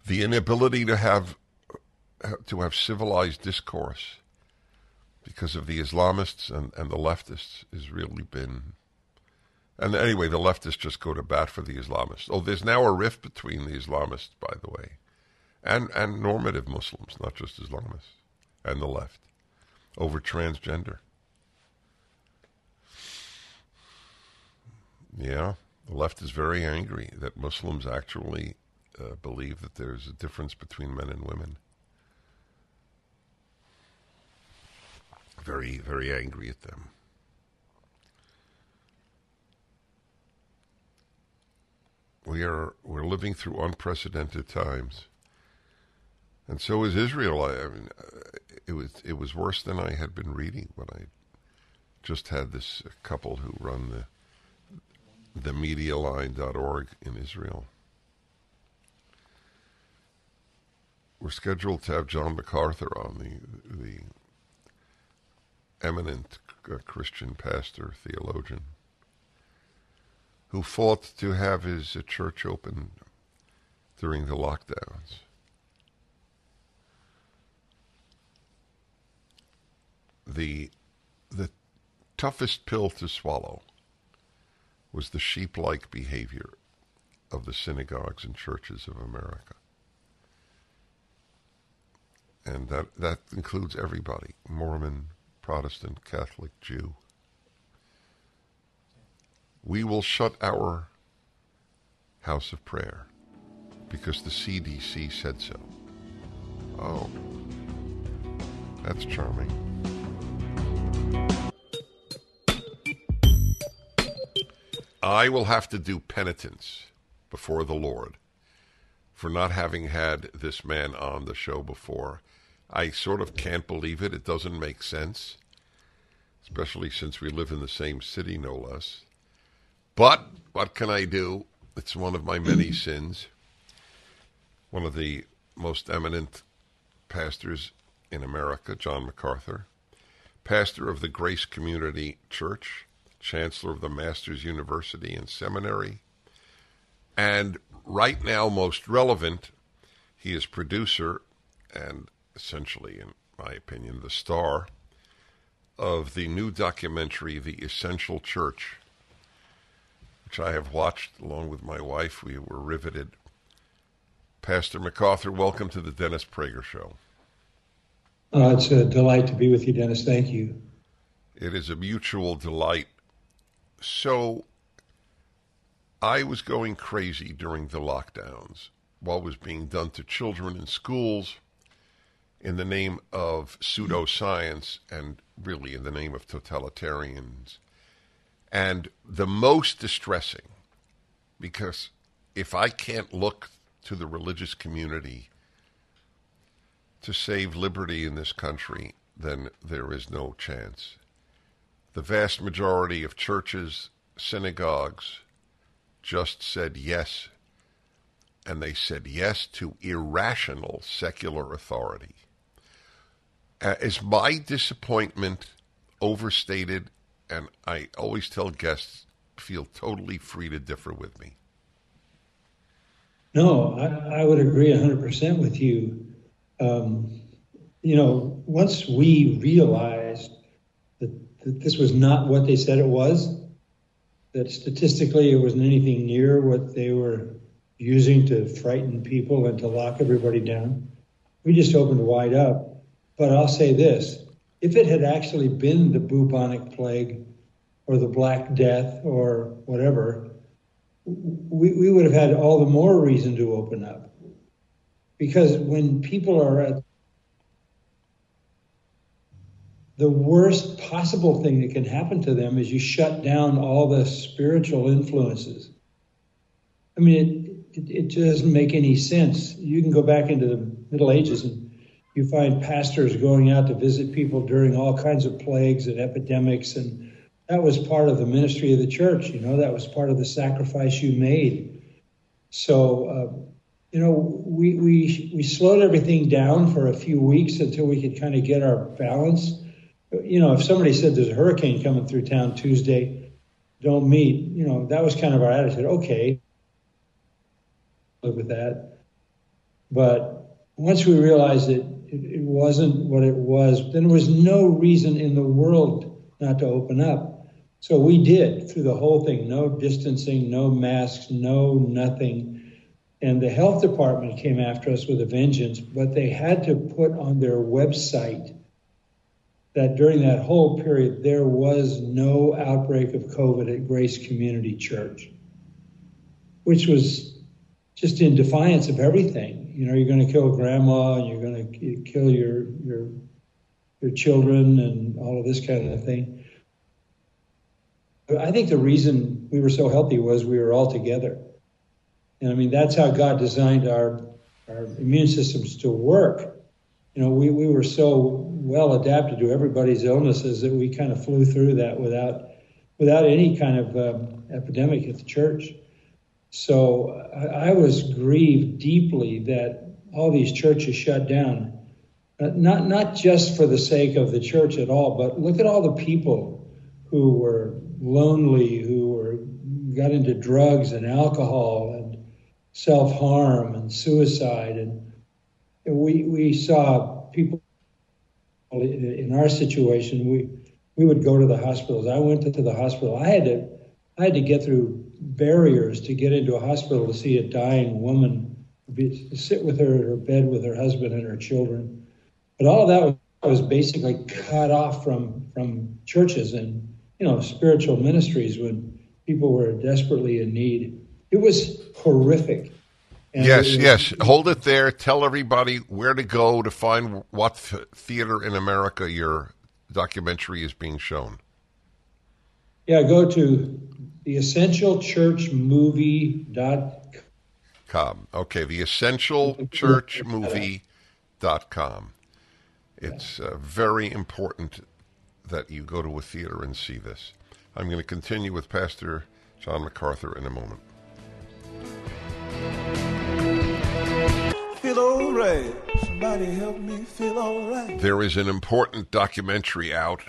The inability to have to have civilized discourse because of the Islamists and, and the leftists has really been... And anyway, the leftists just go to bat for the Islamists. Oh, there's now a rift between the Islamists, by the way, and, and normative Muslims, not just Islamists, and the left, over transgender. Yeah. The left is very angry that Muslims actually uh, believe that there's a difference between men and women. Very, very angry at them. We are we're living through unprecedented times, and so is Israel. I, I mean, it was it was worse than I had been reading when I just had this couple who run the. the media line dot org in Israel. We're scheduled to have John MacArthur on, the the eminent uh, Christian pastor, theologian, who fought to have his uh, church open during the lockdowns. The the toughest pill to swallow was the sheep-like behavior of the synagogues and churches of America. And that, that includes everybody, Mormon, Protestant, Catholic, Jew. We will shut our house of prayer because the C D C said so. Oh, that's charming. I will have to do penitence before the Lord for not having had this man on the show before. I sort of can't believe it. It doesn't make sense, especially since we live in the same city, no less. But what can I do? It's one of my many sins. One of the most eminent pastors in America, John MacArthur, pastor of the Grace Community Church, chancellor of the Masters University and Seminary, and right now, most relevant, he is producer and essentially, in my opinion, the star of the new documentary, The Essential Church, which I have watched along with my wife. We were riveted. Pastor MacArthur, welcome to the Dennis Prager Show. Uh, it's a delight to be with you, Dennis. Thank you. It is a mutual delight. So I was going crazy during the lockdowns, what was being done to children in schools in the name of pseudoscience and really in the name of totalitarians. And the most distressing, because if I can't look to the religious community to save liberty in this country, then there is no chance. The vast majority of churches, synagogues, just said yes, and they said yes to irrational secular authority. Uh, is my disappointment overstated? And I always tell guests, feel totally free to differ with me. No, I, I would agree one hundred percent with you. Um, you know, once we realized that, that this was not what they said it was, that statistically it wasn't anything near what they were using to frighten people and to lock everybody down, we just opened wide up. But I'll say this, if it had actually been the bubonic plague or the Black Death or whatever, we, we would have had all the more reason to open up. Because when people are at the worst possible thing that can happen to them is you shut down all the spiritual influences. I mean, it, it, it doesn't make any sense. You can go back into the Middle Ages and you find pastors going out to visit people during all kinds of plagues and epidemics. And that was part of the ministry of the church. You know, that was part of the sacrifice you made. So, uh, you know, we, we, we slowed everything down for a few weeks until we could kind of get our balance. You know, if somebody said there's a hurricane coming through town Tuesday, don't meet, you know, that was kind of our attitude. Okay, live with that. But once we realized that it, it wasn't what it was, then there was no reason in the world not to open up. So we did through the whole thing, no distancing, no masks, no nothing. And the health department came after us with a vengeance, but they had to put on their website that during that whole period, there was no outbreak of COVID at Grace Community Church, which was just in defiance of everything. You know, you're going to kill grandma and you're going to kill your, your, your children and all of this kind of thing. But I think the reason we were so healthy was we were all together. And I mean, that's how God designed our, our immune systems to work. You know, we, we were so well adapted to everybody's illnesses that we kind of flew through that without without any kind of um, epidemic at the church. So I, I was grieved deeply that all these churches shut down, not not just for the sake of the church at all, but look at all the people who were lonely, who were got into drugs and alcohol and self-harm and suicide. And we we saw people. In our situation, we, we would go to the hospitals. I went to the hospital. I had to I had to get through barriers to get into a hospital to see a dying woman, be, sit with her in her bed with her husband and her children. But all of that was basically cut off from, from churches and, you know, spiritual ministries when people were desperately in need. It was horrific. And yes, it, yes. It, Hold it there. Tell everybody where to go to find what th- theater in America your documentary is being shown. Yeah, go to the essential church movie dot com. com. Okay, the essential church movie dot com. It's uh, very important that you go to a theater and see this. I'm going to continue with Pastor John MacArthur in a moment. Feel all right. Somebody help me feel all right. There is an important documentary out.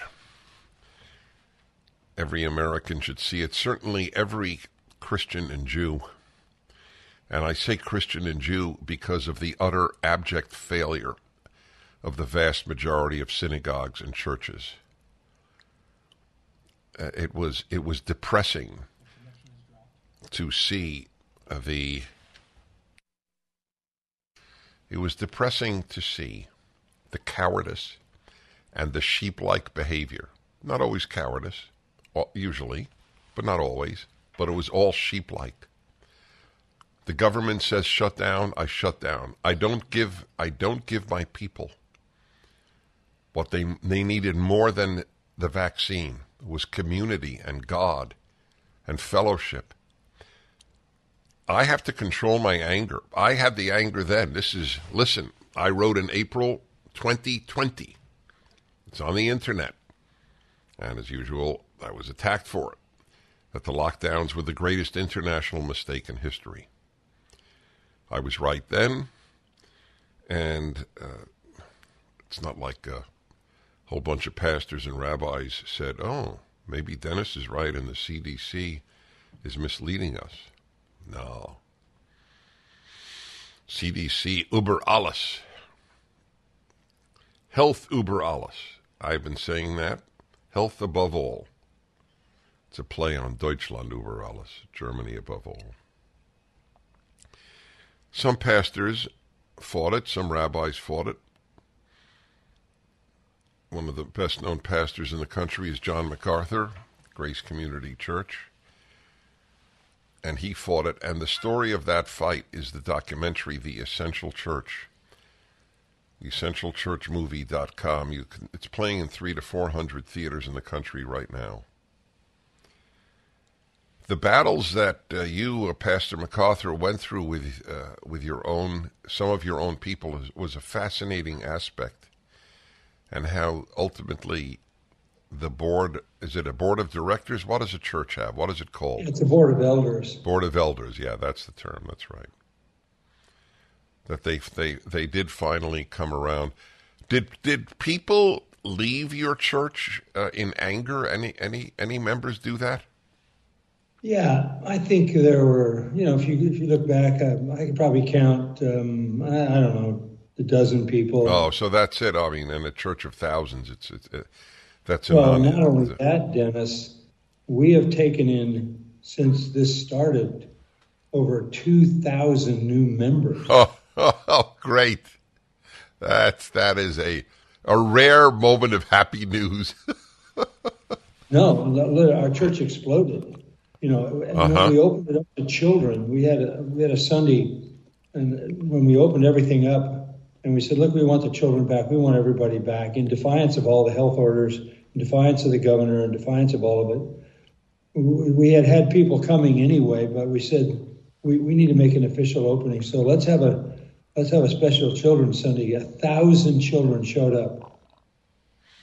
Every American should see it. Certainly every Christian and Jew. And I say Christian and Jew because of the utter abject failure of the vast majority of synagogues and churches. Uh, it was it was depressing to see uh, the it was depressing to see the cowardice and the sheep-like behavior. Not always cowardice, usually, but not always, but it was all sheep-like. The government says shut down, I shut down. I don't give I don't give my people what they they needed more than the vaccine. Was community and God and fellowship. I have to control my anger. I had the anger then. This is, listen, I wrote in April twenty twenty. It's on the internet. And as usual, I was attacked for it, that the lockdowns were the greatest international mistake in history. I was right then, and uh, it's not like... Uh, A whole bunch of pastors and rabbis said, oh, maybe Dennis is right and the C D C is misleading us. No. C D C über alles. Health über alles. I've been saying that. Health above all. It's a play on Deutschland über alles, Germany above all. Some pastors fought it, some rabbis fought it. One of the best-known pastors in the country is John MacArthur, Grace Community Church, and he fought it. And the story of that fight is the documentary, The Essential Church, the essential church movie dot com. You can, it's playing in three to four hundred theaters in the country right now. The battles that uh, you, uh, Pastor MacArthur, went through with uh, with your own, some of your own people, was a fascinating aspect. And how ultimately the board, is it a board of directors? What does a church have? What is it called? It's a board of elders. Board of elders, yeah, that's the term, that's right. That they they, they did finally come around. Did did people leave your church uh, in anger? Any, any any members do that? Yeah, I think there were, you know, if you if you look back, I, I could probably count, um, I, I don't know, a dozen people. Oh, so that's it. I mean, in a church of thousands, it's, it's it, that's a well. Not only that, Dennis, we have taken in since this started over two thousand new members. Oh, oh, oh, great! That's that is a a rare moment of happy news. No, our church exploded. You know, and uh-huh. When we opened it up to children. We had a, we had a Sunday, and when we opened everything up. And we said, look, we want the children back. We want everybody back. In defiance of all the health orders, in defiance of the governor, in defiance of all of it. We had had people coming anyway, but we said, we, we need to make an official opening. So let's have a let's have a special children's Sunday. A thousand children showed up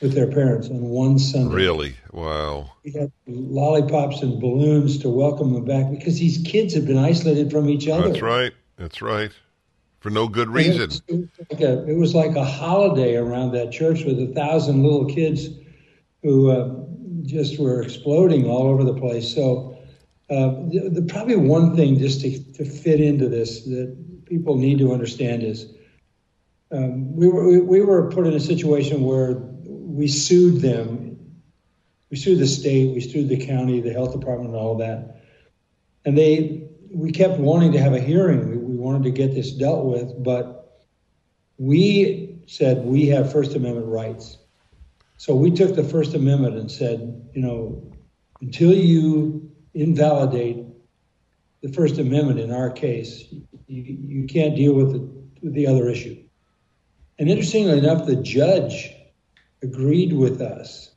with their parents on one Sunday. Really? Wow. We had lollipops and balloons to welcome them back because these kids have been isolated from each other. That's right. That's right. For no good reason. It was, it, was like a, it was like a holiday around that church with a thousand little kids who uh, just were exploding all over the place. So uh, the, the probably one thing just to, to fit into this that people need to understand is um, we were we, we were put in a situation where we sued them. We sued the state, we sued the county, the health department, and all that. And they we kept wanting to have a hearing. We wanted to get this dealt with, but we said we have First Amendment rights. So we took the First Amendment and said, you know, until you invalidate the First Amendment in our case, you, you can't deal with the, with the other issue. And interestingly enough, the judge agreed with us.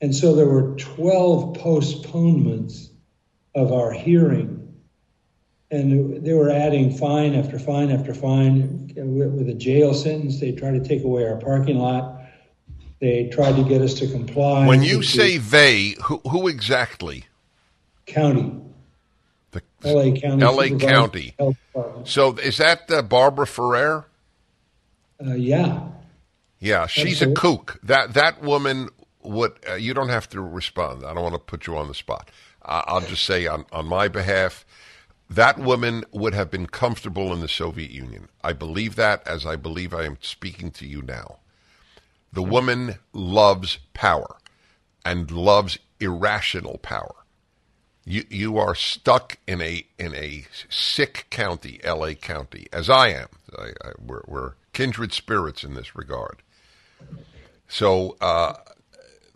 And so there were twelve postponements of our hearing And they were adding fine after fine after fine with a jail sentence. They tried to take away our parking lot. They tried to get us to comply. When you say they, who, who exactly? County. The L A. County. L A. County. So is that uh, Barbara Ferrer? Uh, yeah. Yeah, she's Absolutely. a kook. That that woman would, uh, you don't have to respond. I don't want to put you on the spot. Uh, I'll just say on, on my behalf, that woman would have been comfortable in the Soviet Union. I believe that, as I believe I am speaking to you now. The woman loves power and loves irrational power. You you are stuck in a in a sick county, L A. County, as I am. I, I, we're, we're kindred spirits in this regard. So uh,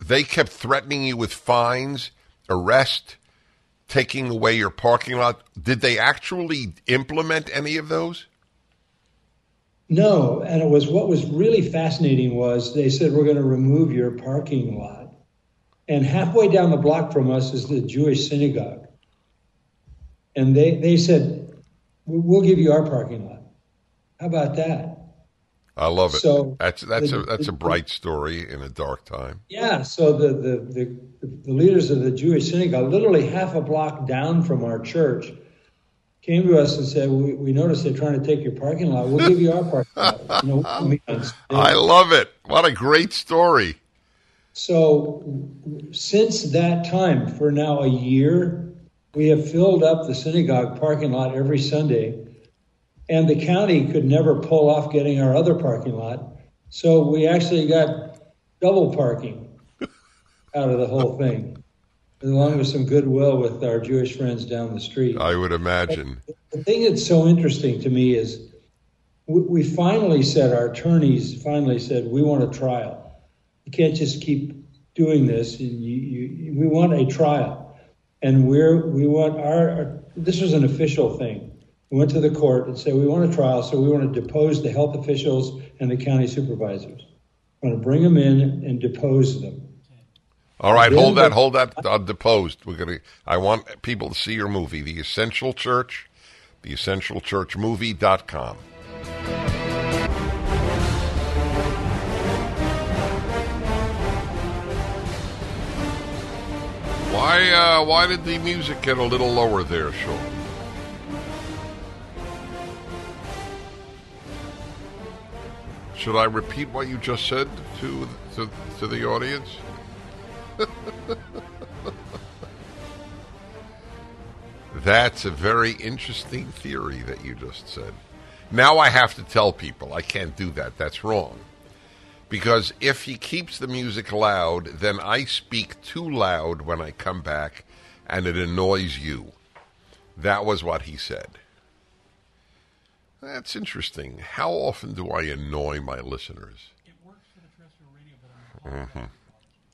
they kept threatening you with fines, arrest, taking away your parking lot. Did they actually implement any of those? No, and it was what was really fascinating was they said, we're going to remove your parking lot. And halfway down the block from us is the Jewish synagogue. And they, they said, we'll give you our parking lot. How about that? I love it. So that's that's the, a that's a bright story in a dark time. Yeah. So the, the the the leaders of the Jewish synagogue, literally half a block down from our church, came to us and said, "We, we noticed they're trying to take your parking lot. We'll give you our parking lot." You know, I love it. What a great story. So since that time, for now a year, we have filled up the synagogue parking lot every Sunday. And the county could never pull off getting our other parking lot. So we actually got double parking out of the whole thing, along with some goodwill with our Jewish friends down the street. I would imagine. But the thing that's so interesting to me is we, we finally said, our attorneys finally said, we want a trial. You can't just keep doing this. You, you, we want a trial. And we're, we want our, our, this was an official thing. We went to the court and said, we want a trial, so we want to depose the health officials and the county supervisors. We want to bring them in and depose them. All right, then hold that, hold that, uh, deposed. We're gonna. I want people to see your movie, The Essential Church, the essential church movie dot com. Why, uh, why did the music get a little lower there, Sean? Should I repeat what you just said to to, to the audience? That's a very interesting theory that you just said. Now I have to tell people I can't do that. That's wrong. Because if he keeps the music loud, then I speak too loud when I come back, and it annoys you. That was what he said. That's interesting. How often do I annoy my listeners? It works for the terrestrial radio, but on the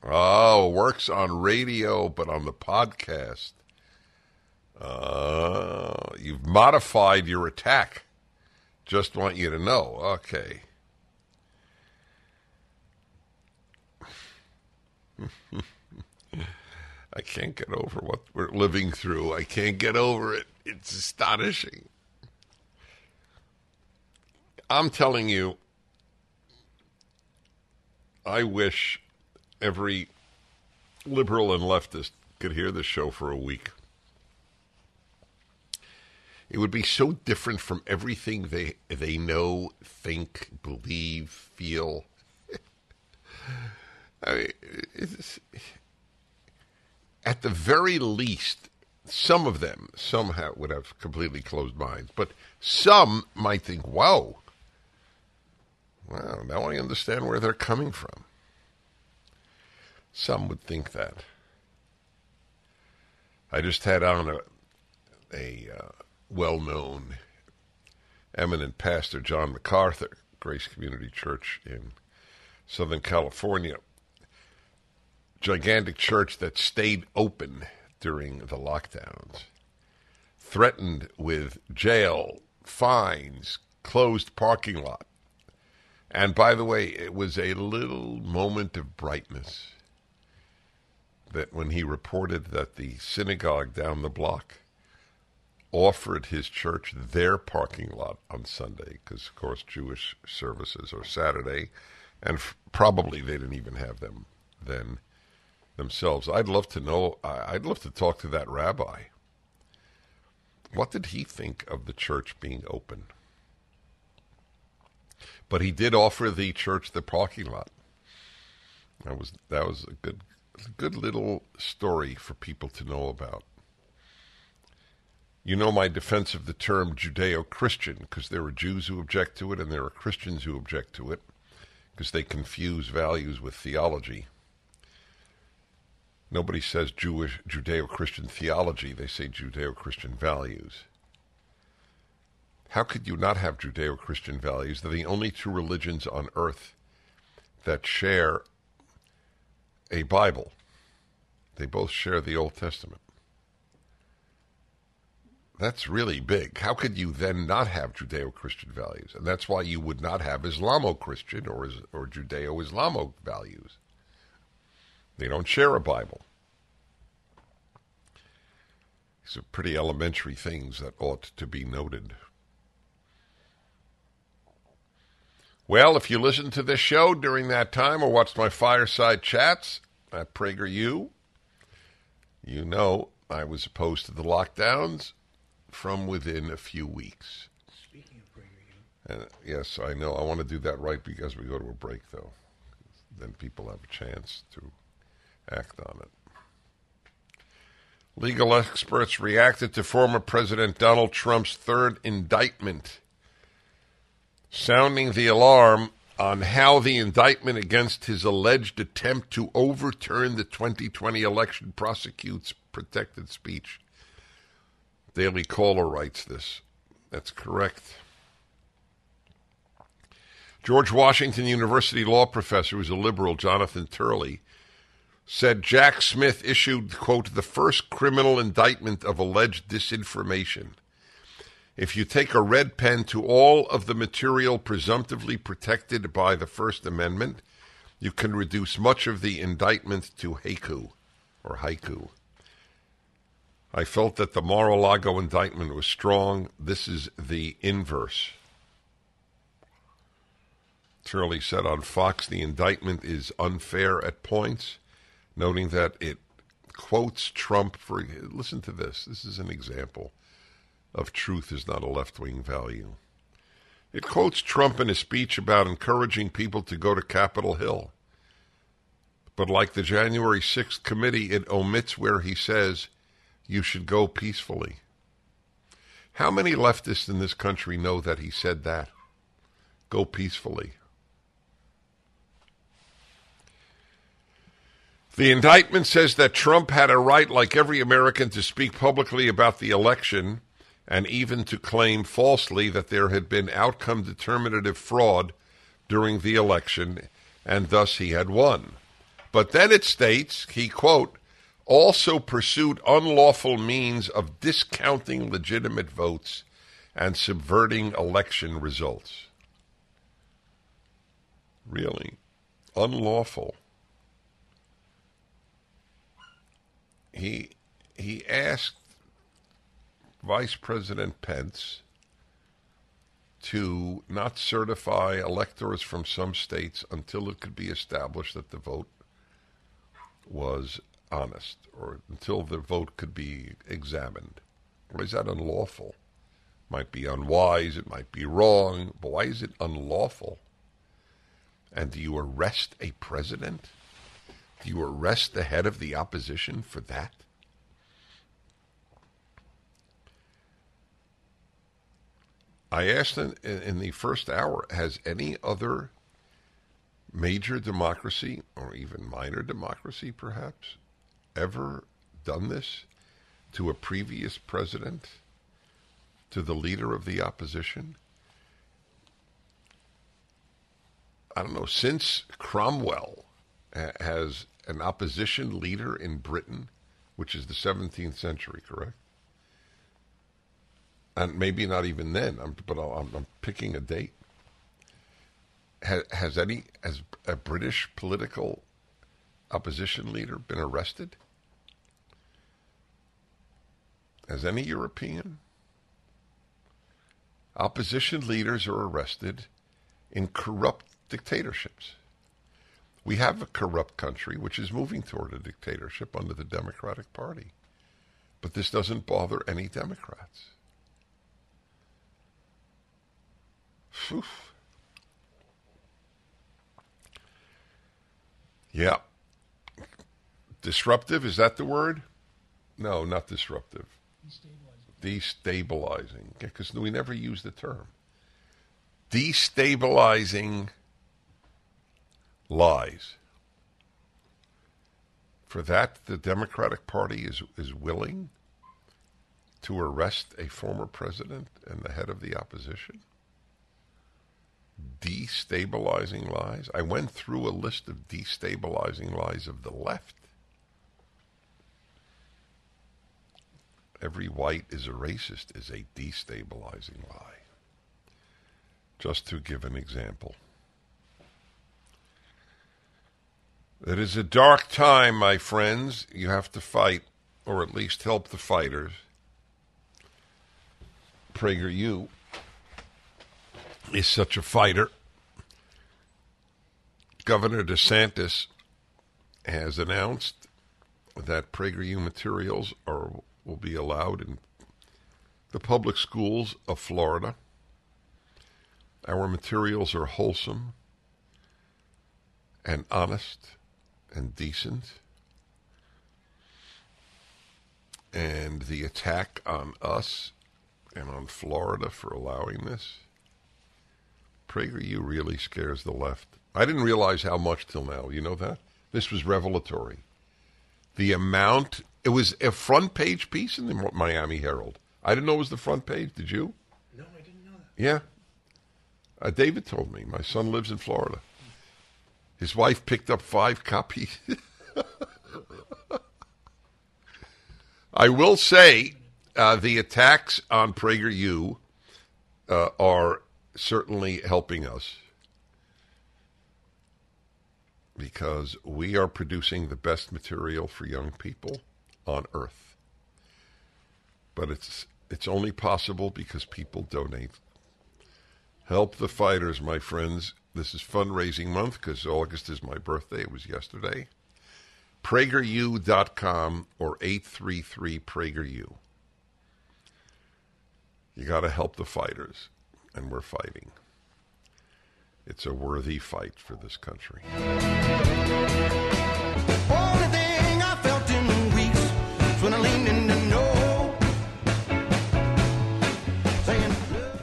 podcast. Mm-hmm. Oh, it works on radio, but on the podcast. Uh, you've modified your attack. Just want you to know. Okay. I can't get over what we're living through. I can't get over it. It's astonishing. I'm telling you, I wish every liberal and leftist could hear this show for a week. It would be so different from everything they they know, think, believe, feel. I mean, it's, at the very least, some of them somehow would have completely closed minds, but some might think, wow, Wow, now I understand where they're coming from. Some would think that. I just had on a, a uh, well-known, eminent pastor, John MacArthur, Grace Community Church in Southern California. Gigantic church that stayed open during the lockdowns. Threatened with jail, fines, closed parking lot. And by the way, it was a little moment of brightness that when he reported that the synagogue down the block offered his church their parking lot on Sunday because, of course, Jewish services are Saturday, and f- probably they didn't even have them then themselves. I'd love to know, I'd love to talk to that rabbi. What did he think of the church being open? But he did offer the church the parking lot. That was that was a good a good little story for people to know about. You know my defense of the term Judeo-Christian, because there are Jews who object to it and there are Christians who object to it, because they confuse values with theology. Nobody says Jewish Judeo-Christian theology. They say Judeo-Christian values. How could you not have Judeo-Christian values? They're the only two religions on earth that share a Bible. They both share the Old Testament. That's really big. How could you then not have Judeo-Christian values? And that's why you would not have Islamo-Christian or or Judeo-Islamo values. They don't share a Bible. These are pretty elementary things that ought to be noted. Well, if you listen to this show during that time or watch my fireside chats at PragerU, you know I was opposed to the lockdowns from within a few weeks. Speaking of PragerU. Uh, yes, I know. I want to do that right because we go to a break, though. Then people have a chance to act on it. Legal experts reacted to former President Donald Trump's third indictment, sounding the alarm on how the indictment against his alleged attempt to overturn the twenty twenty election prosecutes protected speech. Daily Caller writes this. That's correct. George Washington University law professor, who's a liberal, Jonathan Turley, said Jack Smith issued, quote, the first criminal indictment of alleged disinformation. If you take a red pen to all of the material presumptively protected by the First Amendment, you can reduce much of the indictment to haiku or haiku. I felt that the Mar-a-Lago indictment was strong. This is the inverse. Turley said on Fox the indictment is unfair at points, noting that it quotes Trump for, listen to this, this is an example of truth is not a left-wing value. It quotes Trump in a speech about encouraging people to go to Capitol Hill. But like the January sixth committee, it omits where he says, you should go peacefully. How many leftists in this country know that he said that? Go peacefully. The indictment says that Trump had a right, like every American, to speak publicly about the election and even to claim falsely that there had been outcome determinative fraud during the election and thus he had won. But then it states, he, quote, also pursued unlawful means of discounting legitimate votes and subverting election results. Really? Unlawful. He he asked Vice President Pence to not certify electors from some states until it could be established that the vote was honest, or until the vote could be examined. Why is that unlawful? Might be unwise, it might be wrong, but why is it unlawful? And do you arrest a president? Do you arrest the head of the opposition for that? I asked in, in the first hour, has any other major democracy, or even minor democracy perhaps, ever done this to a previous president, to the leader of the opposition? I don't know, since Cromwell has an opposition leader in Britain, which is the seventeenth century, correct? And maybe not even then, but I'm picking a date. Has any, has a British political opposition leader been arrested? Has any European? Opposition leaders are arrested in corrupt dictatorships. We have a corrupt country which is moving toward a dictatorship under the Democratic Party. But this doesn't bother any Democrats. Phew. Yeah. Disruptive, is that the word? No, not disruptive. Destabilizing. Destabilizing. Yeah, because we never use the term. Destabilizing lies. For that, the Democratic Party is, is willing to arrest a former president and the head of the opposition? Destabilizing lies? I went through a list of destabilizing lies of the left. Every white is a racist is a destabilizing lie. Just to give an example. It is a dark time, my friends. You have to fight, or at least help the fighters. PragerU is such a fighter. Governor DeSantis has announced that PragerU materials are will be allowed in the public schools of Florida. Our materials are wholesome and honest and decent. And the attack on us and on Florida for allowing this, PragerU really scares the left. I didn't realize how much till now. You know that? This was revelatory. The amount, it was a front page piece in the Miami Herald. I didn't know it was the front page. Did you? No, I didn't know that. Yeah. Uh, David told me. My son lives in Florida. His wife picked up five copies. I will say uh, the attacks on PragerU uh, are certainly helping us because we are producing the best material for young people on earth. But it's it's only possible because people donate. Help the fighters, my friends. This is fundraising month because August is my birthday. It was yesterday. PragerU dot com or eight three three PragerU. You got to help the fighters, and we're fighting. It's a worthy fight for this country. Only thing I felt in weeks is when I leaned in the know.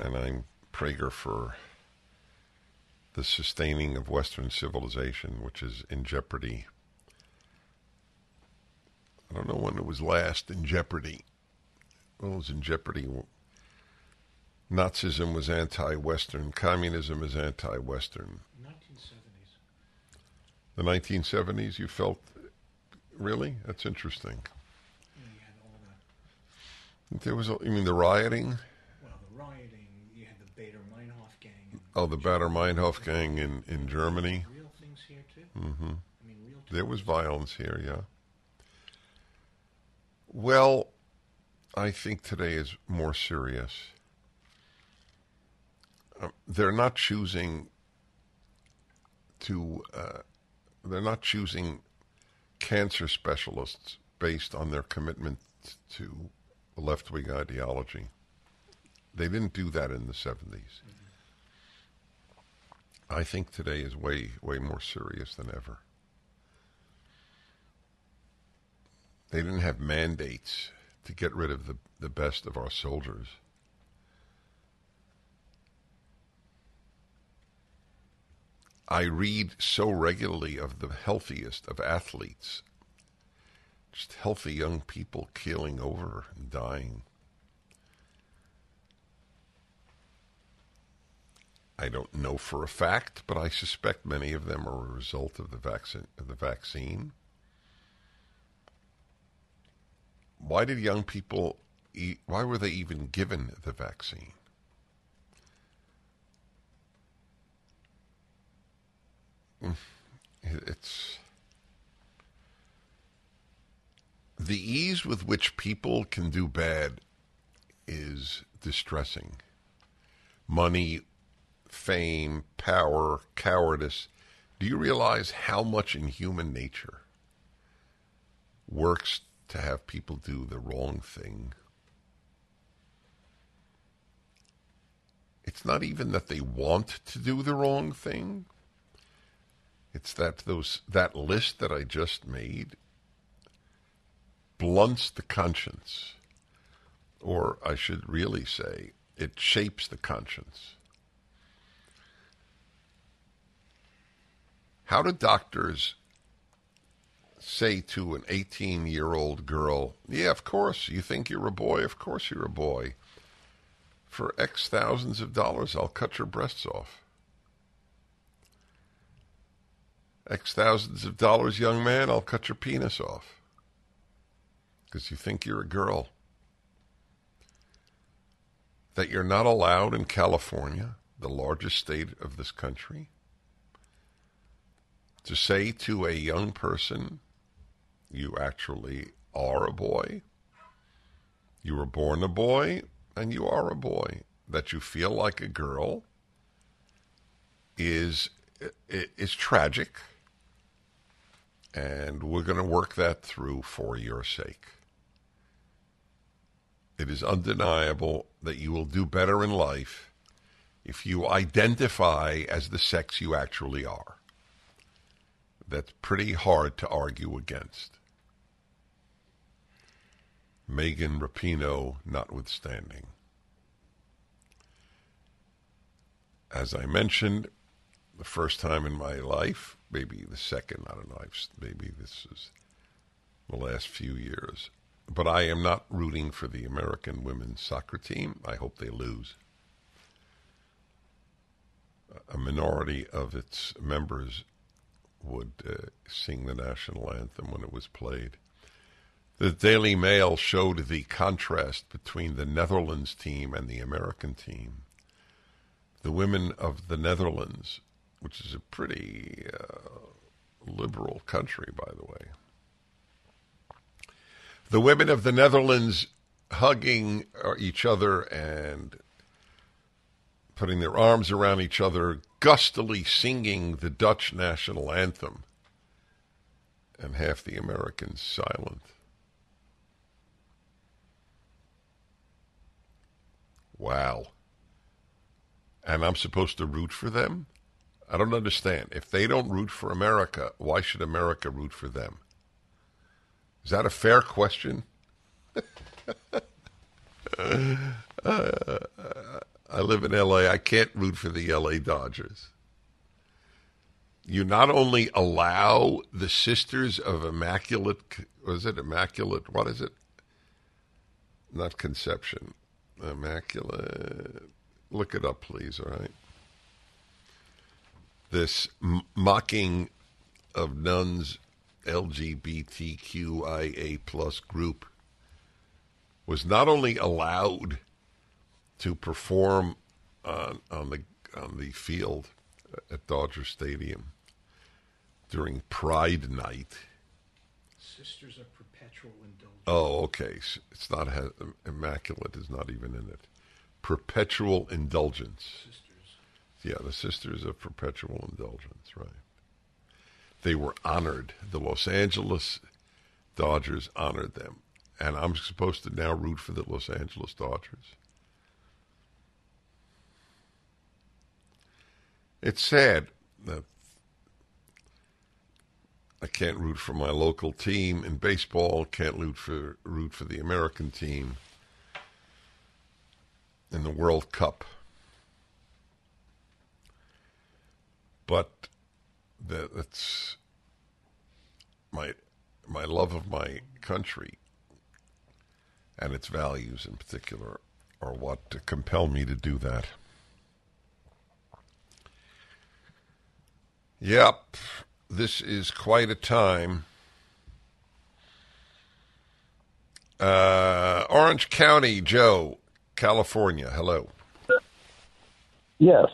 And I'm Prager for the sustaining of Western civilization, which is in jeopardy. I don't know when it was last in jeopardy. Well, it was in jeopardy. Nazism was anti-Western. Communism is anti-Western. nineteen seventies. The nineteen seventies, you felt, really? That's interesting. Yeah, you had all that. There was, you mean the rioting? Well, the rioting. You had the Bader-Meinhof gang. Oh, the Bader-Meinhof gang in, in Germany. Real things here, too. Mm-hmm. I mean, real there was violence here, yeah. Well, I think today is more serious. Um, they're not choosing to, uh, they're not choosing cancer specialists based on their commitment to left-wing ideology. They didn't do that in the seventies. Mm-hmm. I think today is way, way more serious than ever. They didn't have mandates to get rid of the, the best of our soldiers. I read so regularly of the healthiest of athletes, just healthy young people keeling over and dying. I don't know for a fact, but I suspect many of them are a result of the vaccine. Of the vaccine. Why did young people eat, why were they even given the vaccine? It's the ease with which people can do bad is distressing. money, fame, power, cowardice. Do you realize how much in human nature works to have people do the wrong thing? It's not even that they want to do the wrong thing. It's that those that list that I just made blunts the conscience, or I should really say, it shapes the conscience. How do doctors say to an eighteen-year-old girl, yeah, of course, you think you're a boy, of course you're a boy. For X thousands of dollars, I'll cut your breasts off. X thousands of dollars, young man, I'll cut your penis off. Because you think you're a girl. That you're not allowed in California, the largest state of this country, to say to a young person, you actually are a boy, you were born a boy, and you are a boy, that you feel like a girl is is tragic, and we're going to work that through for your sake. It is undeniable that you will do better in life if you identify as the sex you actually are. That's pretty hard to argue against. Megan Rapinoe notwithstanding. As I mentioned, the first time in my life, maybe the second, I don't know, maybe this is the last few years, but I am not rooting for the American women's soccer team. I hope they lose. A minority of its members would uh, sing the national anthem when it was played. The Daily Mail showed the contrast between the Netherlands team and the American team. The women of the Netherlands, which is a pretty uh, liberal country, by the way. The women of the Netherlands hugging each other and putting their arms around each other, gustily singing the Dutch national anthem, and half the Americans silent. Wow. And I'm supposed to root for them? I don't understand. If they don't root for America, why should America root for them? Is that a fair question? uh, I live in L A I can't root for the L A Dodgers. You not only allow the Sisters of Immaculate, was it Immaculate? What is it? Not Conception. Immaculate. Look it up, please, all right? This m- mocking of nuns, L G B T Q I A plus group, was not only allowed to perform on, on the on the field at Dodger Stadium during Pride Night. Sisters of Perpetual Indulgence. Oh, okay. It's not Immaculate is not even in it. Perpetual Indulgence. Sisters. Yeah, the Sisters of Perpetual Indulgence, right. They were honored. The Los Angeles Dodgers honored them. And I'm supposed to now root for the Los Angeles Dodgers. It's sad that I can't root for my local team in baseball, can't root for root for the American team in the World Cup. But that, that's my my love of my country and its values in particular are what compel me to do that. Yep, this is quite a time. Uh, Orange County, Joe, California. Hello. Yes.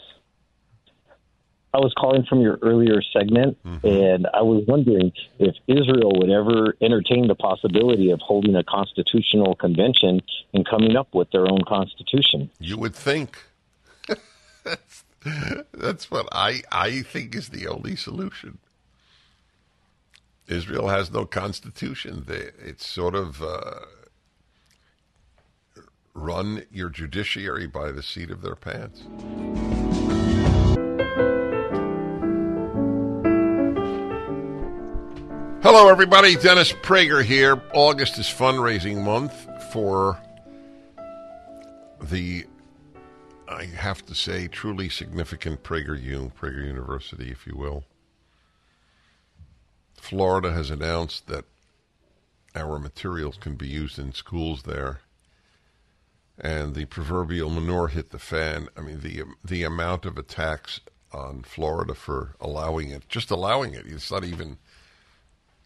I was calling from your earlier segment, mm-hmm. and I was wondering if Israel would ever entertain the possibility of holding a constitutional convention and coming up with their own constitution. You would think. That's, that's what I, I think is the only solution. Israel has no constitution. They, it's sort of uh, run your judiciary by the seat of their pants. Hello, everybody. Dennis Prager here. August is fundraising month for the, I have to say, truly significant PragerU, Prager University, if you will. Florida has announced that our materials can be used in schools there, and the proverbial manure hit the fan. I mean, the the amount of attacks on Florida for allowing it, just allowing it. It's not even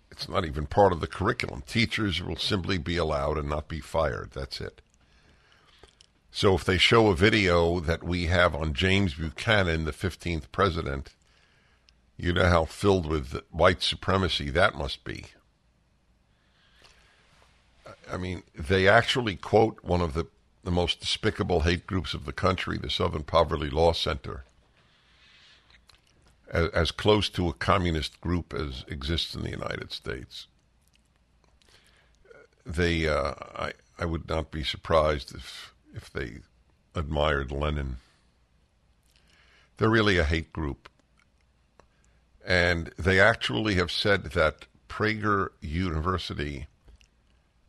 it's not even part of the curriculum. Teachers will simply be allowed and not be fired. That's it. So if they show a video that we have on James Buchanan, the fifteenth president, you know how filled with white supremacy that must be. I mean, they actually quote one of the, the most despicable hate groups of the country, the Southern Poverty Law Center, as, as close to a communist group as exists in the United States. They, uh, I, I would not be surprised if, if they admired Lenin. They're really a hate group. And they actually have said that Prager University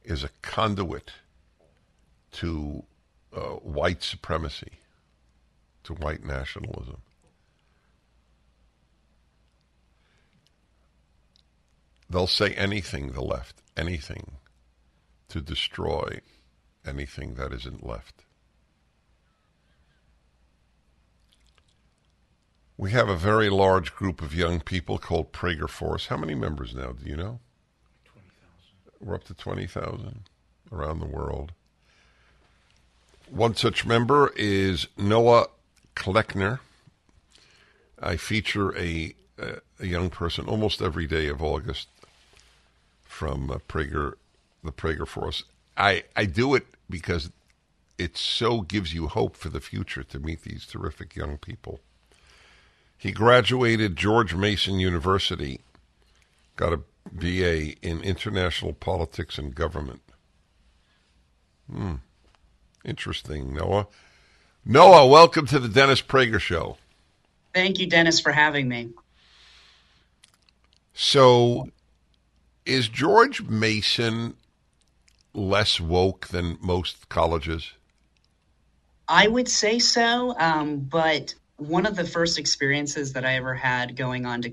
is a conduit to uh, white supremacy, to white nationalism. They'll say anything, the left, anything to destroy anything that isn't left. We have a very large group of young people called Prager Force. How many members now, do you know? twenty thousand. We're up to twenty thousand around the world. One such member is Noah Kleckner. I feature a, a, a young person almost every day of August from uh, Prager, the Prager Force. I, I do it because it so gives you hope for the future to meet these terrific young people. He graduated George Mason University, got a B A in international politics and government. Hmm. Interesting, Noah. Noah, welcome to the Dennis Prager Show. Thank you, Dennis, for having me. So, is George Mason less woke than most colleges? I would say so, um, but... one of the first experiences that I ever had going on to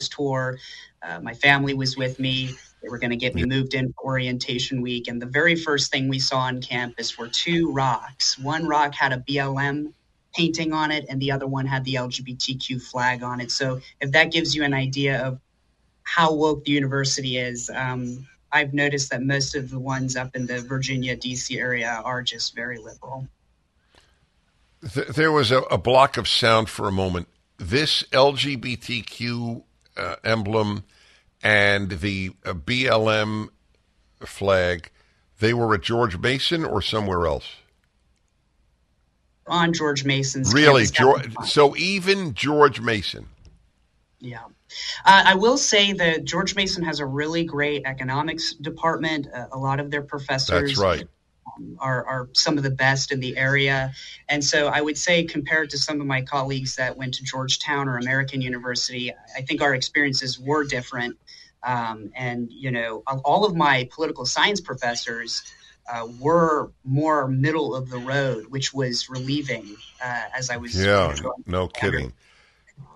this tour, uh, my family was with me. They were going to get me moved in for orientation week. And the very first thing we saw on campus were two rocks. One rock had a B L M painting on it, and the other one had the L G B T Q flag on it. So if that gives you an idea of how woke the university is, um, I've noticed that most of the ones up in the Virginia, D C area are just very liberal. There was a, a block of sound for a moment. This L G B T Q uh, emblem and the uh, B L M flag, they were at George Mason or somewhere else? On George Mason's. Really? George, so even George Mason. Yeah. Uh, I will say that George Mason has a really great economics department. Uh, a lot of their professors. That's right. Are, are some of the best in the area. And so I would say compared to some of my colleagues that went to Georgetown or American University, I think our experiences were different. Um, and, you know, all of my political science professors uh, were more middle of the road, which was relieving uh, as I was. Yeah, no kidding.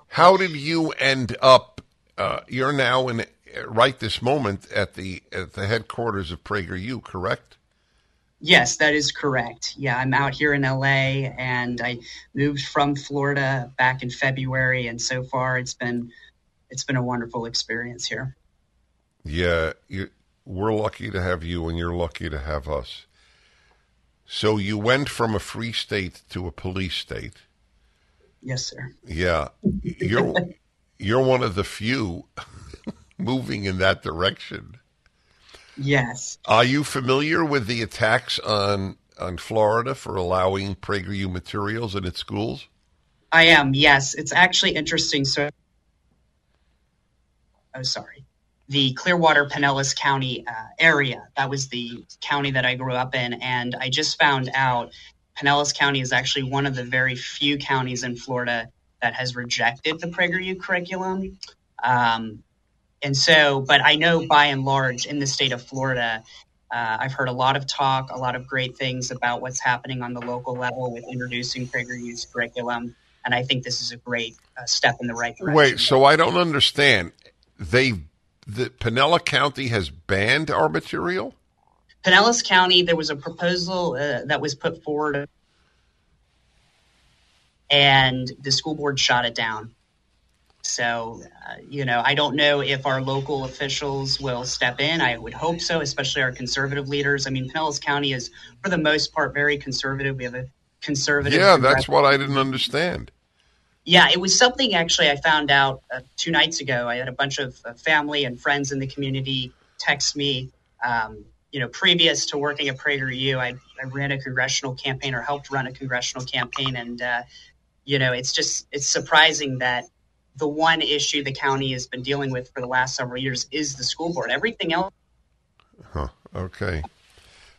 How did you end up, uh, you're now in right this moment at the, at the headquarters of PragerU, correct? Yes, that is correct. Yeah, I'm out here in L A, and I moved from Florida back in February, and so far it's been it's been a wonderful experience here. Yeah, you, we're lucky to have you, and you're lucky to have us. So you went from a free state to a police state. Yes, sir. Yeah, you're you're one of the few moving in that direction. Yes. Are you familiar with the attacks on on Florida for allowing PragerU materials in its schools? I am, yes. It's actually interesting. So, oh, sorry. The Clearwater, Pinellas County uh, area. That was the county that I grew up in. And I just found out Pinellas County is actually one of the very few counties in Florida that has rejected the PragerU curriculum. Um, and so, but I know by and large in the state of Florida, uh, I've heard a lot of talk, a lot of great things about what's happening on the local level with introducing PragerU's curriculum. And I think this is a great uh, step in the right direction. Wait, so I don't understand. They, the Pinellas County has banned our material? Pinellas County, there was a proposal uh, that was put forward and the school board shot it down. So, uh, you know, I don't know if our local officials will step in. I would hope so, especially our conservative leaders. I mean, Pinellas County is, for the most part, very conservative. We have a conservative. Yeah, that's what I didn't understand. Yeah, it was something actually I found out uh, two nights ago. I had a bunch of uh, family and friends in the community text me. Um, you know, previous to working at PragerU, I, I ran a congressional campaign or helped run a congressional campaign. And, uh, you know, it's just it's surprising that the one issue the county has been dealing with for the last several years is the school board. Everything else. Huh. Okay.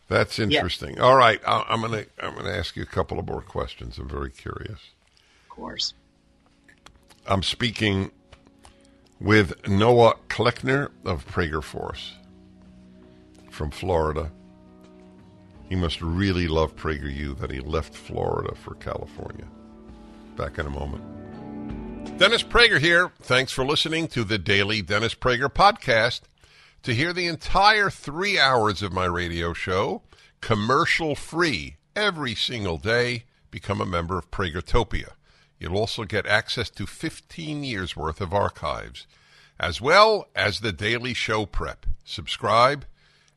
That's interesting. Yeah. All right. I, I'm going to, I'm going to ask you a couple of more questions. I'm very curious. Of course. I'm speaking with Noah Kleckner of Prager Force from Florida. He must really love PragerU that he left Florida for California. Back in a moment. Dennis Prager here. Thanks for listening to the Daily Dennis Prager Podcast. To hear the entire three hours of my radio show, commercial-free, every single day, become a member of PragerTopia. You'll also get access to fifteen years' worth of archives, as well as the daily show prep. Subscribe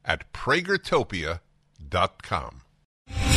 at prager topia dot com.